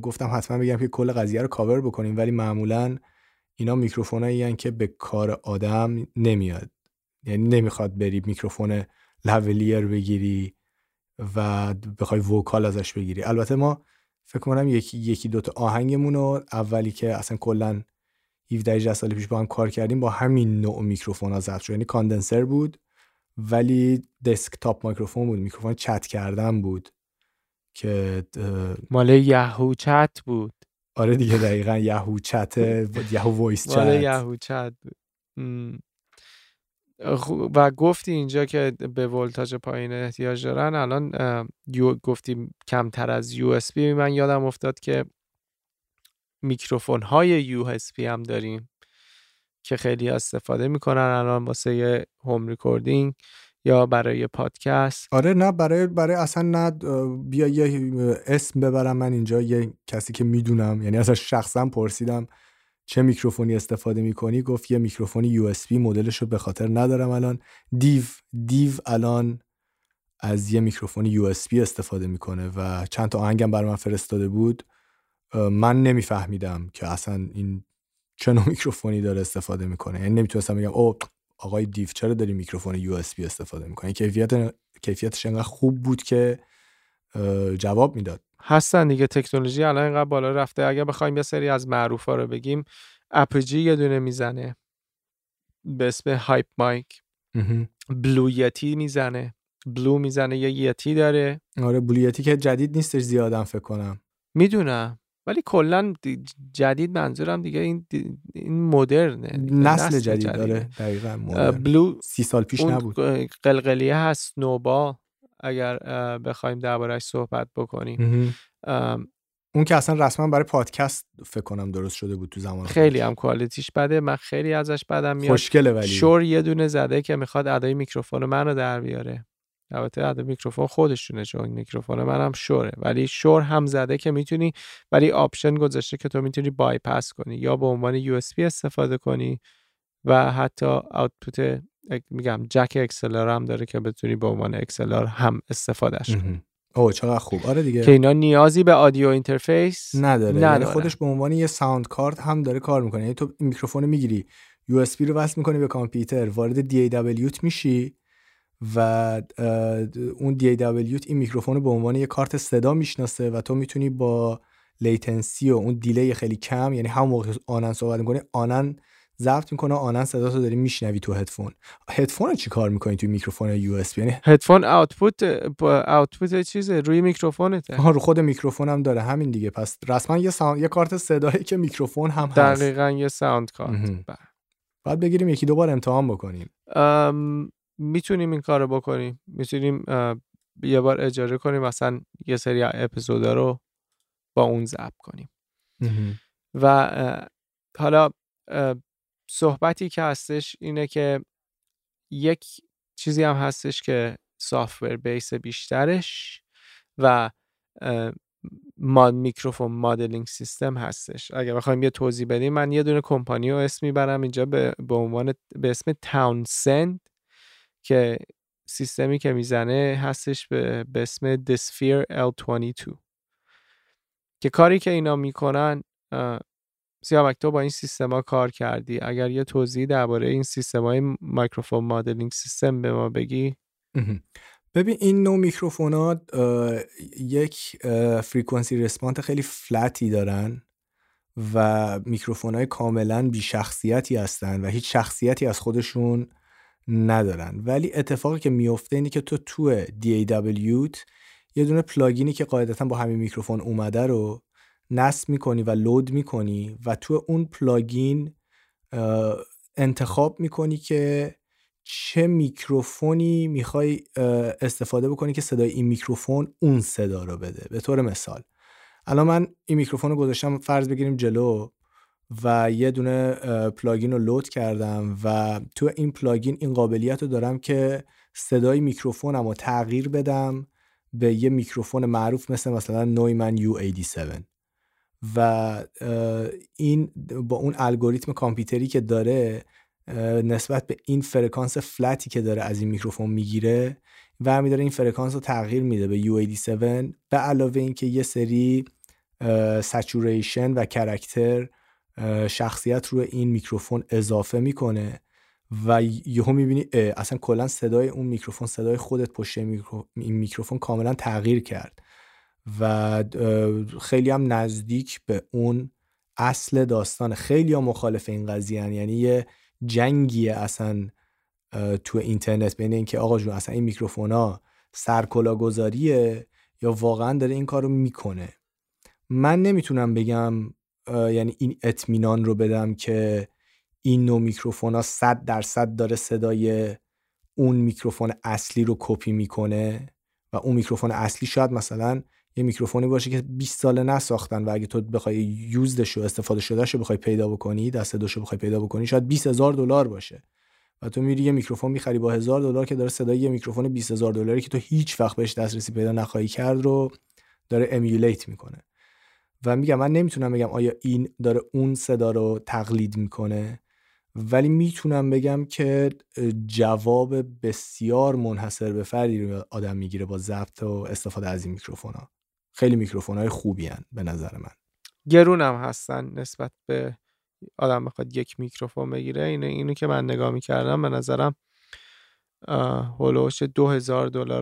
گفتم حتما بگم که کل قضیه رو کاور بکنیم، ولی معمولا اینا میکروفونایی هستن که به کار آدم نمیاد، یعنی نمیخواد بری میکروفون لولیر بگیری و بخوای وکال ازش بگیری. البته ما فکر کنم یکی دوتا آهنگمون رو اولی که اصلا کلا 17 سال پیش با هم کار کردیم با همین نوع میکروفون ها ضبط شد، یعنی کاندنسر بود ولی دسکتاپ میکروفون بود، میکروفون چت کردن بود که مال یهو چت بود. آره دیگه دقیقاً یهو چت، یهو وایس چت، مال یهو چت بود. و گفتی اینجا که به ولتاژ پایین احتیاج دارن. الان گفتی کمتر از USB، من یادم افتاد که میکروفون های USB هم داریم که خیلی استفاده میکنن الان واسه هوم ریکوردینگ یا برای پادکست. آره، نه برای اصلا، نه بیا یه اسم ببرم، من اینجا یه کسی که میدونم، یعنی اصلا شخصا پرسیدم چه میکروفونی استفاده میکنی، گفت یه میکروفونی یو اس بی، مدلش رو به خاطر ندارم الان، دیو الان از یه میکروفونی یو اس بی استفاده میکنه و چند تا آهنگم برای من فرستاده بود. من نمیفهمیدم که اصلا این چه نوع میکروفونی داره استفاده میکنه، یعنی نمیتونستم بگم او آقای دیو چرا داری میکروفون یو اس بی استفاده میکنی. کیفیتش انقدر خوب بود که جواب میداد. هستن دیگه، تکنولوژی الان اینقدر بالا رفته. اگه بخوایم یه سری از معروفا رو بگیم، اپجی یه دونه میزنه به اسم هایپ مایک، بلو یتی میزنه، بلو میزنه، یه یتی داره. آره، بلو یتی که جدید نیستش زیادم فکر کنم، میدونم، ولی کلا جدید منظورم دیگه این مدرنه، نسل جدید داره. دقیقاً مدرن. بلو 30 سال پیش نبود. قلقلیه هست، نوبا، اگر بخوایم درباره‌اش صحبت بکنیم. اون که اصلا رسما برای پادکست فکر کنم درست شده بود تو زمان. خیلی هم کوالیتیش بده، من خیلی ازش بدم میاد. خوشگله ولی. شور یه دونه زده که میخواد ادای میکروفون منو در بیاره. البته عدد میکروفون خودشونه، چون میکروفون منم شوره، ولی شور هم زده که میتونی، ولی آپشن گذاشته که تو میتونی بایپاس کنی یا به عنوان یو اس بی استفاده کنی و حتی آوتپوت میگم جک اکسلر هم داره که بتونی به عنوان اکسلر هم استفادهش کنی. اوه چقدر خوب. آره دیگه، که اینا نیازی به آدیو اینترفیس نداره، یعنی خودش به عنوان یه ساوند کارت هم داره کار میکنه. یعنی تو میکروفون میگیری، یو اس بی رو وصل میکنی به کامپیوتر، وارد دی ای دبلیو ت میشی و اون DAW این میکروفون به عنوان یه کارت صدا میشناسه و تو میتونی با لیتنسی و اون دیلی خیلی کم، یعنی هم موقع آنن صحبت میکنه آنن ضبط میکنه، آنن صدا تو داری میشنوی تو هدفون. هدفون چی کار میکنی تو میکروفون یو اس بی؟ یعنی هدفون آوتپوت چیز روی میکروفونته. ها، رو خود میکروفون هم داره همین دیگه. پس رسما یه کارت صدایی که میکروفون هم هست. دقیقاً یه ساوند کارت. بعد بگیریم یکی دو بار امتحان بکنیم. میتونیم این کارو بکنیم، میتونیم یه بار اجاره کنیم، مثلا یه سری اپیزودا رو با اون ضبط کنیم. و حالا صحبتی که هستش اینه که یک چیزی هم هستش که سافتور بیس بیشترش و میکروفون مدلینگ سیستم هستش. اگه بخوایم یه توضیح بدیم، من یه دونه کمپانی رو اسم میبرم اینجا به اسم تاونسند، که سیستمی که میزنه هستش به اسم Sphere L22، که کاری که اینا میکنن. سیامک، تو با این سیستما کار کردی، اگر یه توضیح درباره این سیستمای میکروفون مدلینگ سیستم به ما بگی. ببین، این نوع میکروفونات یک فریکانسی رسپانس خیلی فلتی دارن و میکروفونای کاملا بی شخصیتی هستن و هیچ شخصیتی از خودشون ندارن. ولی اتفاقی که میفته اینه که تو DAWت یه دونه پلاگینی که قاعدتا با همین میکروفون اومده رو نصب میکنی و لود میکنی و تو اون پلاگین انتخاب میکنی که چه میکروفونی میخوای استفاده بکنی که صدای این میکروفون اون صدا رو بده. به طور مثال الان من این میکروفون رو گذاشتم، فرض بگیریم جلو، و یه دونه پلاگین رو لود کردم و تو این پلاگین این قابلیت رو دارم که صدای میکروفونم رو تغییر بدم به یه میکروفون معروف مثل مثلا نویمن U87 و این با اون الگوریتم کامپیوتری که داره نسبت به این فرکانس فلتی که داره از این میکروفون میگیره و همی داره این فرکانس رو تغییر میده به U87، به علاوه این که یه سری سچوریشن و کرکتر شخصیت رو این میکروفون اضافه میکنه و یهو میبینی اصلا کلا صدای اون میکروفون، صدای خودت پشت این میکروفون کاملا تغییر کرد و خیلی هم نزدیک به اون اصل داستان. خیلی هم مخالف این قضیه هن. یعنی یه جنگیه اصلا تو اینترنت بین این که آقا جون اصلا این میکروفون ها سرکلاگذاریه یا واقعا داره این کارو میکنه. من نمیتونم بگم، یعنی این اطمینان رو بدم که این نوع میکروفون ها 100% داره صدای اون میکروفون اصلی رو کپی میکنه و اون میکروفون اصلی شاید مثلا یه میکروفونی باشه که 20 ساله نساختن و اگه تو بخوای یوزدش و استفاده شدهش رو بخوای پیدا بکنی، دست دوشو بخوای پیدا بکنی، شاید $20,000 باشه و تو میری یه میکروفون میخری با $1,000 که داره صدای یه میکروفون $20,000 که تو هیچ وقت بهش دسترسی پیدا نخواهی کرد رو داره امیولیت میکنه. و میگم من نمیتونم بگم آیا این داره اون صدا رو تقلید میکنه، ولی میتونم بگم که جواب بسیار منحصر به فردی رو آدم میگیره با ضبط و استفاده از این میکروفونا. خیلی میکروفونای خوبی هن به نظر من، گرون هم هستن نسبت به آدم بخواد یک میکروفون بگیره. اینو که من نگاه میکردم به نظرم هولوش $2,000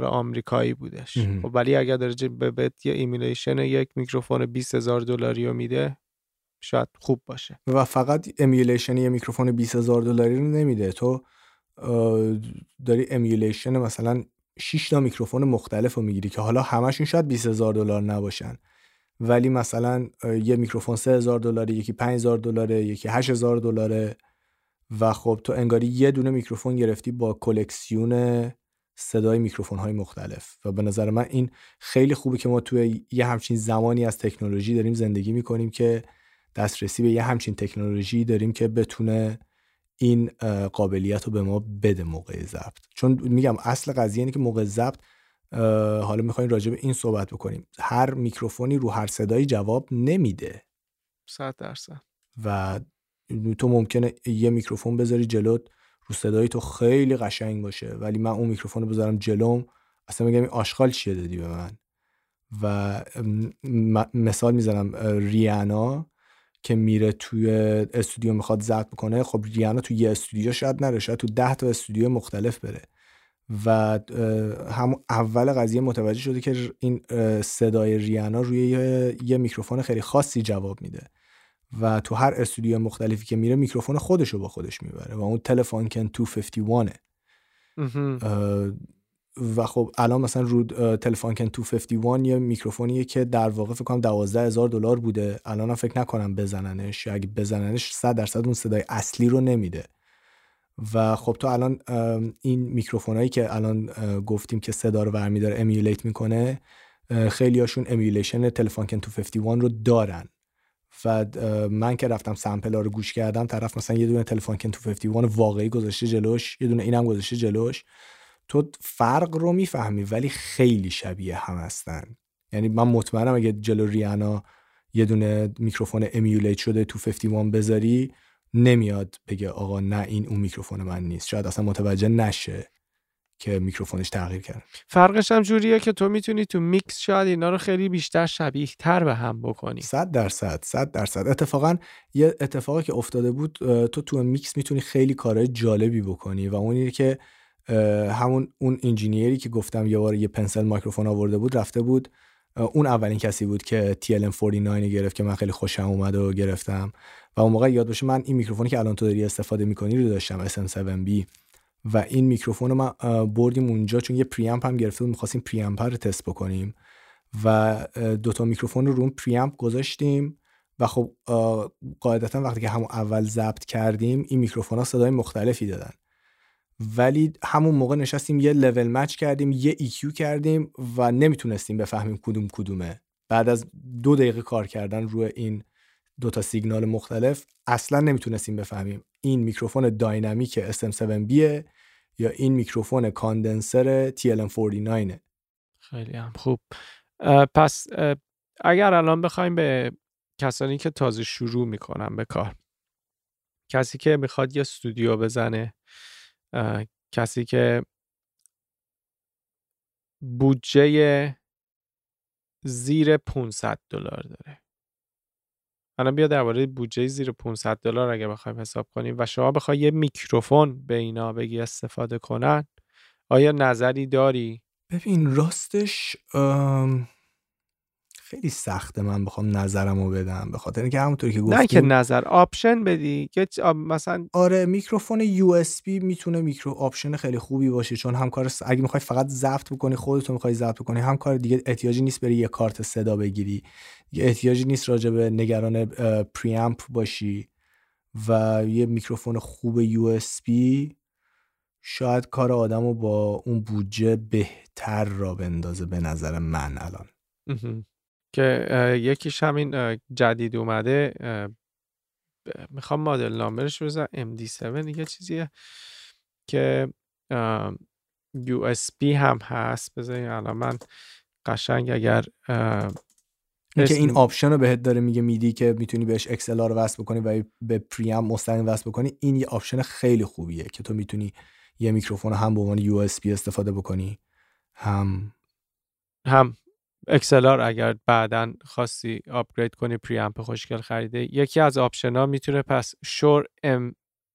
آمریکایی بودش. ولی اگر درجه بهت یه ایمیلیشن یک میکروفون $20,000 رو میده شاید خوب باشه. و فقط امیولیشن یه میکروفون $20,000 رو نمیده، تو داری امیولیشن مثلا 6 تا میکروفون مختلف رو میگیری که حالا همشون شاید $20,000 نباشن، ولی مثلا یه میکروفون $3,000، یکی $5,000، یکی $8,000 و خب تو انگاری یه دونه میکروفون گرفتی با کلکسیون صدای میکروفون های مختلف. و به نظر من این خیلی خوبه که ما توی یه همچین زمانی از تکنولوژی داریم زندگی میکنیم که دسترسی به یه همچین تکنولوژی داریم که بتونه این قابلیت رو به ما بده موقع ضبط. چون میگم اصل قضیه اینه که موقع ضبط، حالا میخوایم راجع به این صحبت بکنیم، هر میکروفونی رو هر صدایی جواب نمیده 100%. و تو ممکنه یه میکروفون بذاری جلوت، رو صدایی تو خیلی قشنگ باشه، ولی من اون میکروفون رو بذارم جلوم اصلا میگم این آشغال چیه دادی به من. و مثال میزنم ریانا که میره توی استودیو میخواد ضبط بکنه، خب ریانا توی یه استودیو شاید نره، شاید تو 10 تا استودیو مختلف بره و هم اول قضیه متوجه شده که این صدای ریانا روی یه میکروفون خیلی خاصی جواب میده و تو هر استودیو مختلفی که میره میکروفون خودشو با خودش میبره و اون تلفونکن 251ه. و خب الان مثلا رو تلفونکن 251 یه میکروفونیه که در واقع فکر کنم $12,000 بوده، الان هم فکر نکنم بزننش، اگه بزننش 100% اون صدای اصلی رو نمیده. و خب تو الان این میکروفونایی که الان گفتیم که صدا رو برمی‌داره امیولیت میکنه، خیلی هاشون امیولیشن تلفونکن 251 رو دارن و من که رفتم سامپل‌ها رو گوش کردم، طرف مثلا یه دونه تلفونکن 251 واقعی گذاشته جلوش، یه دونه اینم گذاشته جلوش، تو فرق رو میفهمی ولی خیلی شبیه هم هستن. یعنی من مطمئنم اگه جلو ریانا یه دونه میکروفون امیولیت شده 251 بذاری نمیاد بگه آقا نه این اون میکروفون من نیست، شاید اصلا متوجه نشه که میکروفونش تغییر کرد. فرقش هم جوریه که تو میتونی تو میکس شاید اینا رو خیلی بیشتر شبیه تر به هم بکنی. 100%. اتفاقا یه اتفاقی که افتاده بود، تو میکس میتونی خیلی کارهای جالبی بکنی و اون اینه که همون اون انجینیری که گفتم یه بار یه پنسل مایکروفون آورده بود، رفته بود، اون اولین کسی بود که TLM49 گرفت که من خیلی خوشم اومد و گرفتم و اون موقع یاد باشه من این میکروفونی که الان تو داری استفاده میکنی رو داشتم SM7B و این میکروفون رو من بردیم اونجا چون یه پریامپ هم گرفته بود، می‌خواستیم پریامپ رو تست بکنیم و دوتا میکروفون رو اون پریامپ گذاشتیم و خب قاعدتا وقتی که همون اول ضبط کردیم این میکروفون‌ها صدای مختلفی دادن، ولی همون موقع نشستیم یه لول مچ کردیم، یه EQ کردیم و نمیتونستیم بفهمیم کدومه. بعد از 2 دقیقه کار کردن روی این 2 تا سیگنال مختلف اصلا نمیتونستیم بفهمیم این میکروفون داینامیک SM7Bه یا این میکروفون کاندنسر TLM49ه. خیلی هم خوب. پس اگر الان بخوایم به کسانی که تازه شروع میکنن به کار، کسی که میخواد یه استودیو بزنه، کسی که بودجه زیر $500 داره، الان بیا درباره بودجه زیر $500 اگه بخوایم حساب کنیم و شما بخوای یه میکروفون به اینا بگی استفاده کنن، آیا نظری داری؟ ببین راستش خیلی سخته من بخوام نظرمو بدم، به خاطر اینکه همونطوری که گفتیم، نه که نظر، آپشن بدی که مثلا آره میکروفون USB میتونه آپشن خیلی خوبی باشه، چون همکار اگه میخوای فقط ضبط بکنی، خودت میخوای ضبط بکنی، همکار دیگه احتیاجی نیست بری یه کارت صدا بگیری، دیگه احتیاجی نیست راجع به نگران پریامپ باشی و یه میکروفون خوب USB شاید کار آدمو با اون بودجه بهتر را بندازه به نظر من الان. که یکیش همین جدید اومده، میخوام مدل نامبرش رو بزنم، MD7 دیگه، چیزیه که USB هم هست. بذارین الان من قشنگ اگر که این آپشن رو بهت داره میگه میدی که میتونی بهش XLR رو وصل بکنی و به پریام مستقیم وصل بکنی، این یه آپشن خیلی خوبیه که تو میتونی یه میکروفون هم به عنوان USB استفاده بکنی، هم XLR اگر بعدن خواستی آپگرید کنی پریامپ خوشگل خریده. یکی از آپشن ها میتونه پس Shure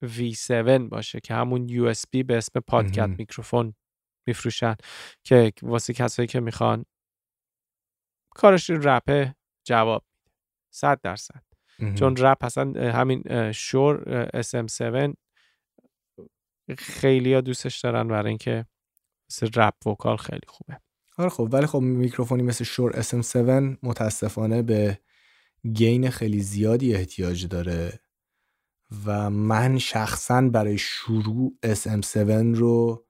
MV7 باشه که همون USB به اسم پادکست میکروفون میفروشن که واسه کسایی که میخوان کارش رپه جواب 100%، چون رپ اصلا همین شور SM7 خیلی ها دوستش دارن برای اینکه رپ وکال خیلی خوبه. آره خب، ولی خب میکروفونی مثل شور SM7 متاسفانه به گین خیلی زیادی احتیاج داره و من شخصا برای شروع SM7 رو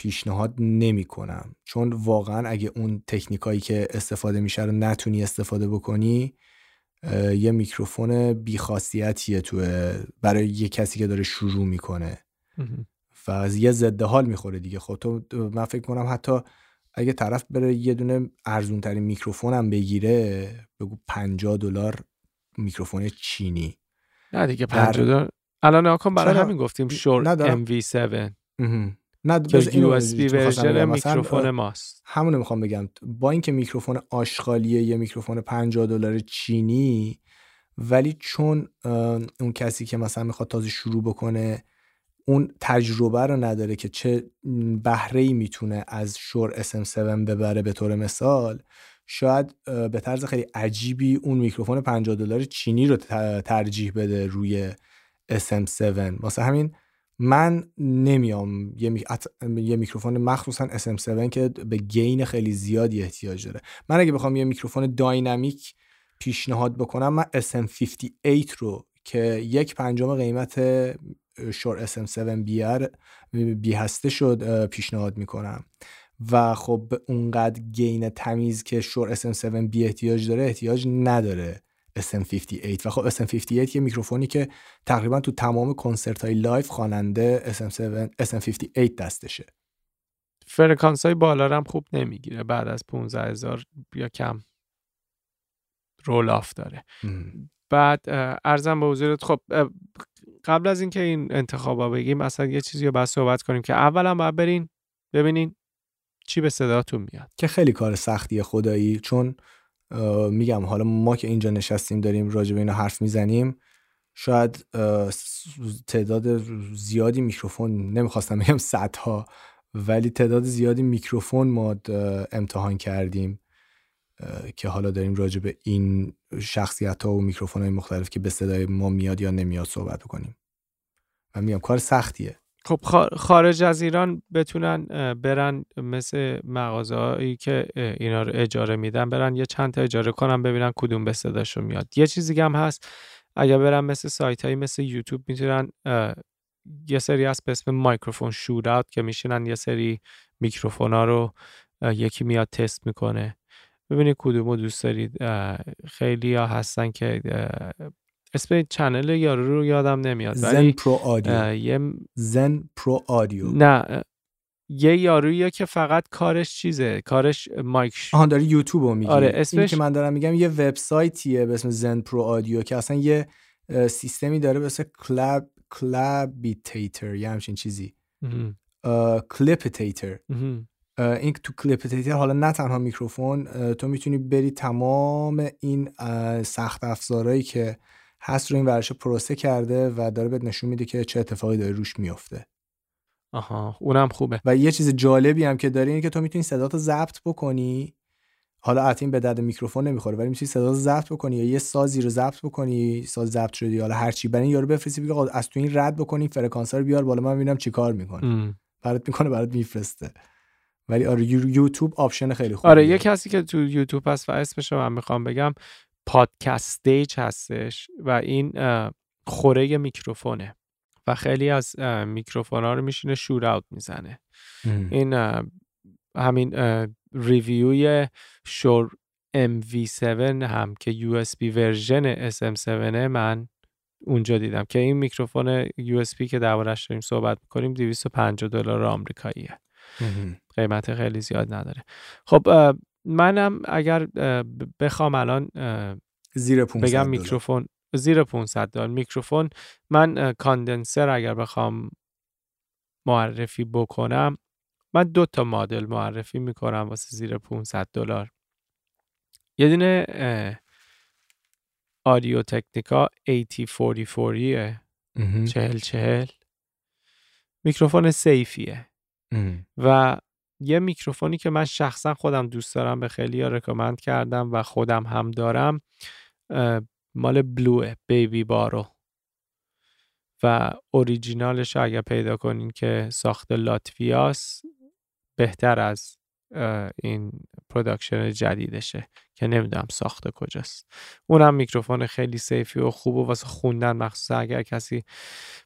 پیشنهاد نمی کنم، چون واقعا اگه اون تکنیکایی که استفاده میشه رو نتونی استفاده بکنی، یه میکروفون بیخاصیتیه برای یه کسی که داره شروع میکنه و از یه ضد حال میخوره دیگه. خب تو، من فکر کنم حتی اگه طرف بره یه دونه ارزون ترین میکروفون هم بگیره، بگو $50 میکروفون چینی، نه دیگه $50 الان آکام برای همین گفتیم شور MV7 نه بس USB ورژن میکروفون ماست. همون رو میخوام بگم، با اینکه میکروفون آشغالیه، یه میکروفون $50 چینی، ولی چون اون کسی که مثلا میخواد تازه شروع بکنه اون تجربه رو نداره که چه بهره‌ای میتونه از شور SM7 ببره، به طور مثال شاید به طرز خیلی عجیبی اون میکروفون $50 چینی رو ترجیح بده روی SM7. مثلا همین من نمیام یه میکروفون مخصوصا SM7 که به گین خیلی زیادی احتیاج داره. من اگه بخوام یه میکروفون داینامیک پیشنهاد بکنم، من SM58 رو که 1/5 قیمت شور SM7B هسته شد پیشنهاد میکنم و خب اونقدر گین تمیز که شور SM7B احتیاج داره احتیاج نداره SM58. و خب SM58 یه میکروفونی که تقریبا تو تمام کنسرت های لایف خواننده SM58 دستشه. فرکانس های بالا هم خوب نمیگیره، بعد از 15,000 یا کم رول آف داره. بعد عرضم به حضورت، خب قبل از اینکه این انتخابا بگیم اصلا یه چیزی رو بس صحبت کنیم که اولا باید برین ببینین چی به صداتون میاد، که خیلی کار سختیه خدایی، چون میگم حالا ما که اینجا نشستیم داریم راجع به اینا حرف میزنیم، شاید تعداد زیادی میکروفون، نمیخواستم بگم صدها، ولی تعداد زیادی میکروفون ما امتحان کردیم که حالا داریم راجع به این شخصیت ها و میکروفون های مختلف که به صدای ما میاد یا نمیاد صحبت بکنیم. من میگم کار سختیه. خب خارج از ایران بتونن برن مثل مغازه‌ای که اینا رو اجاره میدن، برن یه چند تا اجاره کنن ببینن کدوم به صداشون میاد. یه چیزی که هم هست، اگر برن مثل سایت‌های مثل یوتیوب میتونن یه سری هست به اسم مایکروفون شوت که میشینن یه سری میکروفونا رو یکی میاد تست میکنه ببینید کدومو دوست دارید. خیلی ها هستن که اسم چنل یارو رو یادم نمیاد، زن پرو آدیو، زن پرو آدیو، نه یه یارویه که فقط کارش چیزه، کارش مایک داره یوتیوب رو میگه. آره اسمش... این که من دارم میگم یه وبسایتیه به اسم زن پرو آدیو که اصلا یه سیستمی داره به اسم کلابیتیتر یا همچین چیزی، کلیپیتیتر. این تو کلیپیتیتر حالا نه تنها میکروفون، تو میتونی بری تمام این سخت افزارهایی که هست رو این ورش پروسه کرده و داره بهت نشون میده که چه اتفاقی داره روش میفته. آها، اونم خوبه. و یه چیز جالبی هم که داره اینه که تو میتونی صداتو ضبط بکنی، حالا عتیم به درد میکروفون نمیخوره، ولی میتونی صداتو ضبط بکنی یا یه سازی رو ضبط بکنی، ساز ضبط شده یا حالا هر چی، برای یارو بفرستی بگه از تو این رد بکنی، فرکانس‌ها رو بیار بالا، من ببینم چیکار میکنه، برات میفرسته. ولی آره یوتیوب آپشن خیلی خوبه. آره یه کسی که تو یوتیوب هست و اسمش رو من میخوام بگم پادکست استیج هستش و این خوره میکروفونه و خیلی از میکروفون ها رو میشینه شور اوت میزنه. این همین ریویوی شور MV7 هم که USB ورژن SM7 من اونجا دیدم که این میکروفون USB که دربارش داریم صحبت میکنیم $250 آمریکاییه، قیمت خیلی زیاد نداره. خب منم اگر بخوام الان زیر 500 بگم میکروفون زیر $500 میکروفون، من کاندنسر اگر بخوام معرفی بکنم، من دو تا مدل معرفی میکنم واسه زیر $500. یه دونه آدیو تکنیکا 8044 4040 میکروفون سیفیه و یه میکروفونی که من شخصا خودم دوست دارم، به خیلی ها رکامند کردم و خودم هم دارم، مال بلوه بیبی بارو و اوریجینالش اگه پیدا کنین که ساخت لاتویاس بهتر از این پروداکشن جدیدشه که نمیدونم ساخته کجاست. اونم میکروفون خیلی سیفی و خوب و واسه خوندن، مخصوصا اگر کسی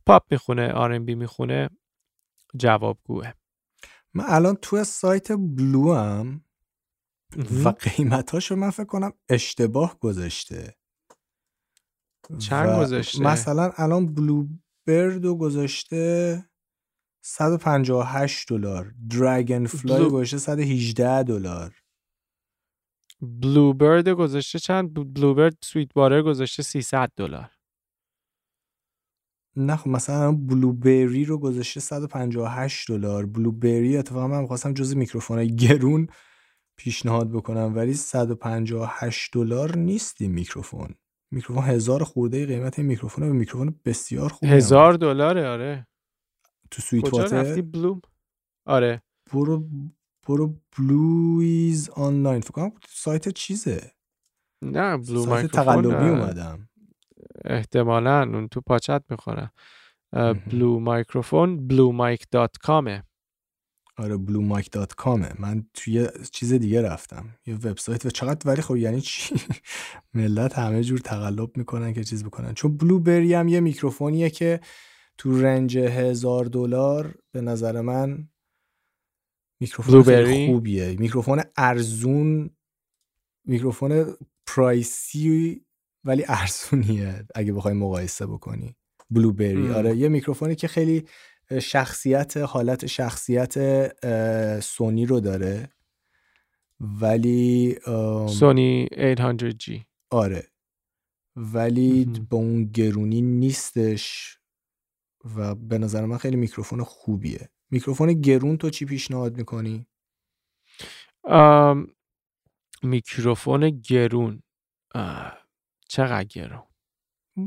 پاپ میخونه، R&B میخونه، جوابگوه. من الان توی سایت بلو هم و قیمتاشو من فکر کنم اشتباه گذاشته. چند گذاشته؟ مثلا الان بلو بردو گذاشته $158، دراگن فلای گذاشته $118، بلو برد گذاشته چند، بلو برد سویت بارر گذاشته $300. نه خب مثلا بلو بری رو گذاشته $158. بلو بری اتفاقا من می‌خواستم جزو میکروفونای گرون پیشنهاد بکنم، ولی $158 نیست این میکروفون. میکروفون 1000 خورده قیمت این میکروفونه، به میکروفون بسیار خوبه. $1000 آره. تو سویت واتر رفتی بلوم؟ آره برو بلویز آنلاین فکر کنم سایت چیزه، نه بلو سایت تقلبی اومدم احتمالاً اون تو پاچت میخونه. بلو مایکروفون bluemic.comه. آره bluemic.comه. من توی چیز دیگه رفتم، یه وبسایت و چقدر ولی خب یعنی چی ملت همه جور تقلب میکنن که چیز بکنن، چون بلوبری هم یه میکروفونیه که تو رنج $1000 به نظر من میکروفون خیلی خوبیه، میکروفون ارزون، میکروفون پرایسی ولی ارزونیه اگه بخوای مقایسه بکنی. بلوبری آره یه میکروفونی که خیلی شخصیت، حالت شخصیت سونی رو داره ولی سونی 800G آره ولی با اون گرونی نیستش و به نظر من خیلی میکروفون خوبیه. میکروفون گرون تو چی پیشنهاد میکنی؟ میکروفون گرون چقدر گرون؟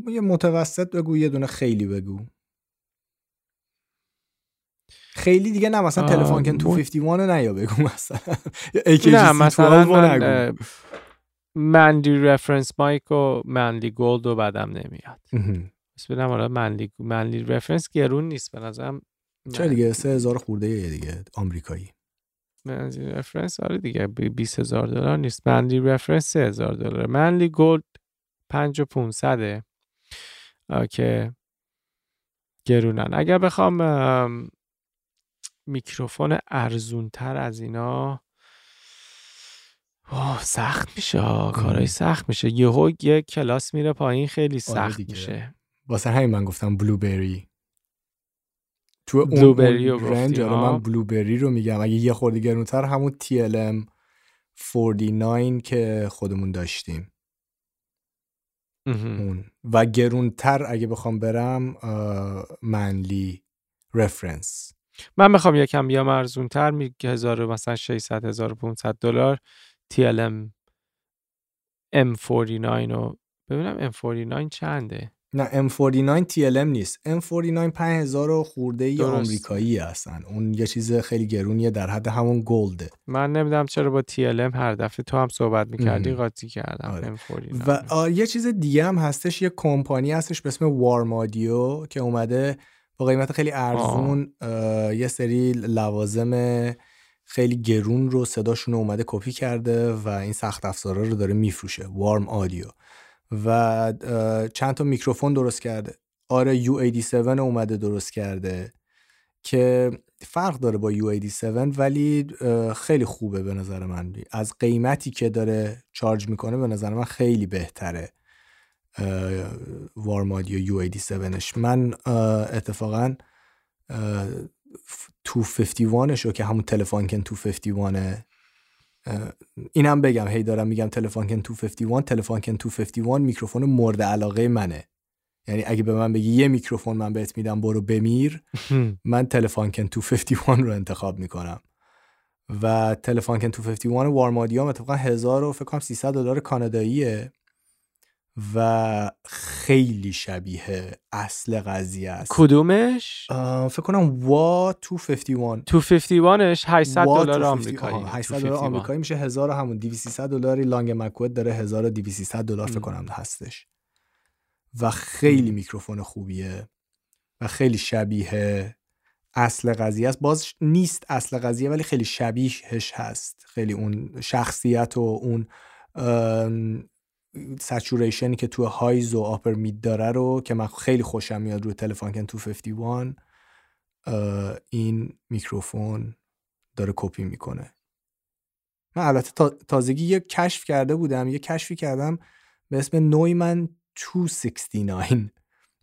یه متوسط بگو، یه دونه خیلی بگو. خیلی دیگه نه، مثلا تلفانکن 251 رو نیا بگو، مثلا AKG C414 رو نگو. منلی رفرنس مایک و منلی گولد رو بدم نمیاد. بسیدم حالا منلی رفرنس گرون نیست به نظرم. چه دیگه 3000 خورده یه دیگه آمریکایی. منلی رفرنس آره دیگه $20000 نیست. منلی رفرنس $3000. منلی گولد 5500 که گرونن. اگر بخوام میکروفون ارزون تر از اینا سخت میشه، کارای سخت میشه، یهو یه کلاس میره پایین، خیلی سخت میشه. واسه همین من گفتم بلوبری. تو بلوبری رو گفتم، من بلوبری رو میگم. اگه یه خورده گرونتر همون TLM49 که خودمون داشتیم اون. و گرونتر اگه بخوام برم منلی رفرنس. من بخوام یکم بیام ارزونتر، مثلا $600-1500 TLM M49 رو ببینم. M49 چنده؟ نه M49 TLM نیست، M49 5000 خورده ای آمریکایی هستن، اون یه چیز خیلی گرونیه، در حد همون گلده. من نمیدونم چرا با TLM هر دفعه تو هم صحبت میکردی قاطی کردم. آره. M49 و یه چیز دیگه هم هستش، یه کمپانی هستش به اسم وارم آدیو که اومده با قیمت خیلی ارزون یه سری لوازم خیلی گرون رو صداشون رو اومده کپی کرده و این سخت افزارا رو داره میفروشه. وارم آدیو و چند تا میکروفون درست کرده، آره U87 اومده درست کرده که فرق داره با U87 ولی خیلی خوبه به نظر من. از قیمتی که داره چارج میکنه به نظر من خیلی بهتره وارم آدیو U87ش. من اتفاقا 251شو که همون تلفانکن 251ه، این هم بگم هی دارم میگم تلفانکن 251، تلفانکن 251 میکروفون مورد علاقه منه. یعنی اگه به من بگی یه میکروفون من بهت میدم برو بمیر، من تلفانکن 251 رو انتخاب میکنم. و تلفانکن 251 وارم آدیو هم اتفاقا 1300 دلار کاناداییه و خیلی شبیه اصل قضیه است. کدومش؟ فکر کنم وا 251. 251ش 800 دلار آمریکایی. 800 دلار آمریکایی میشه 1000 همون 2300 دلاری. لانگ مکوت داره 1200 دلار فکر کنم هستش. و خیلی میکروفون خوبیه و خیلی شبیه اصل قضیه است. باز نیست اصل قضیه ولی خیلی شبیهش هست. خیلی اون شخصیت و اون سچوریشنی که تو هایز و آپر مید داره رو که من خیلی خوشم میاد روی تلفانکن 251 این میکروفون داره کپی میکنه. من البته تازگی یه کشف کرده بودم، یه کشفی کردم به اسم نویمن 269.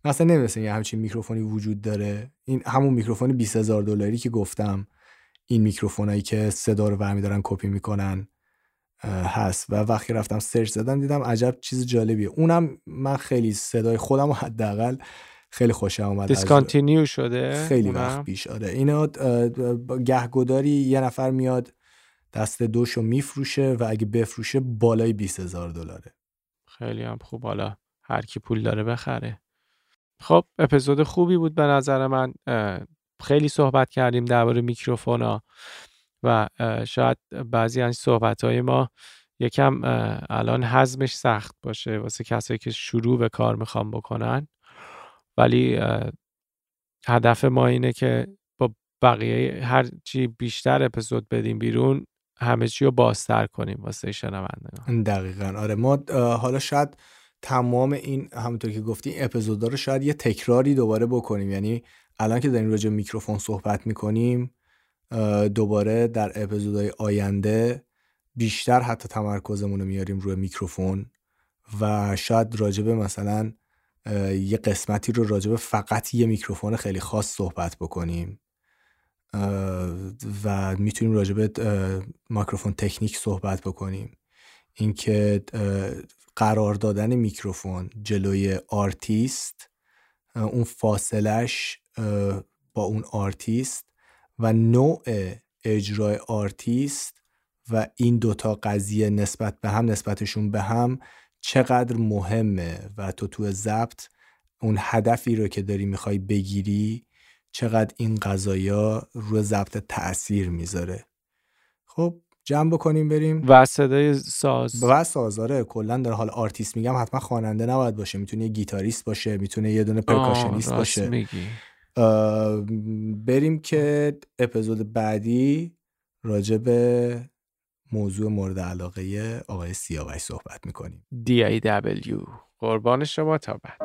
مثلا نمی‌رسیم یه همچین میکروفونی وجود داره. این همون میکروفون 20000 دلاری که گفتم، این میکروفونایی که صدا رو برمی دارن کپی میکنن هست. و وقتی رفتم سرچ زدم دیدم عجب چیز جالبیه. اونم من خیلی صدای خودم و حداقل خیلی خوشم اومد. دیسکانتینیو شده خیلی وقت پیش. آره اینا گهگداری یه نفر میاد دست دوشو میفروشه و اگه بفروشه بالای 20000 دلاره. خیلی هم خوب، حالا هر کی پول داره بخره. خب اپیزود خوبی بود به نظر من. خیلی صحبت کردیم درباره میکروفونا و شاید بعضی از صحبت‌های ما یکم الان هضمش سخت باشه واسه کسایی که شروع به کار میخوان بکنن، ولی هدف ما اینه که با بقیه هر چی بیشتر اپیزود بدیم بیرون، همه چی رو بازتر کنیم واسه شنوندگان. دقیقاً آره. ما حالا شاید تمام این همونطور که گفتی اپیزودا رو شاید یه تکراری دوباره بکنیم. یعنی الان که داریم راجع به میکروفون صحبت میکنیم دوباره در اپیزودهای آینده بیشتر حتی تمرکزمون رو میاریم روی میکروفون و شاید راجب مثلا یه قسمتی رو راجب فقط یه میکروفون خیلی خاص صحبت بکنیم و میتونیم راجب میکروفون تکنیک صحبت بکنیم. اینکه قرار دادن میکروفون جلوی آرتیست، اون فاصلش با اون آرتیست و نوع اجرای آرتیست و این دوتا قضیه نسبت به هم، نسبتشون به هم چقدر مهمه و تو ضبط اون هدفی رو که داری میخوای بگیری چقدر این قضایا رو ضبط تأثیر میذاره. خب جمع بکنیم بریم و صدای ساز و سازاره کلا. در حال آرتیست میگم حتما خواننده نباید باشه، میتونه یه گیتاریست باشه، میتونه یه دونه پرکاشنیست باشه. میگی بریم که اپیزود بعدی راجع به موضوع مورد علاقه آقای سیاوش صحبت میکنیم. DAW قربان شما. تا بعد.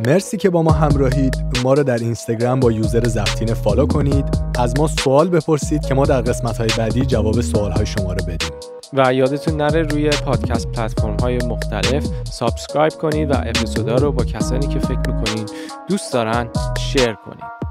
مرسی که با ما همراهید. ما رو در اینستاگرام با یوزر زفتین فالو کنید. از ما سوال بپرسید که ما در قسمت‌های بعدی جواب سوال‌های شما رو بدیم. و یادتون نره روی پادکست پلتفرم‌های مختلف سابسکرایب کنید و اپیزودا رو با کسانی که فکر می‌کنید دوست دارن شیر کنید.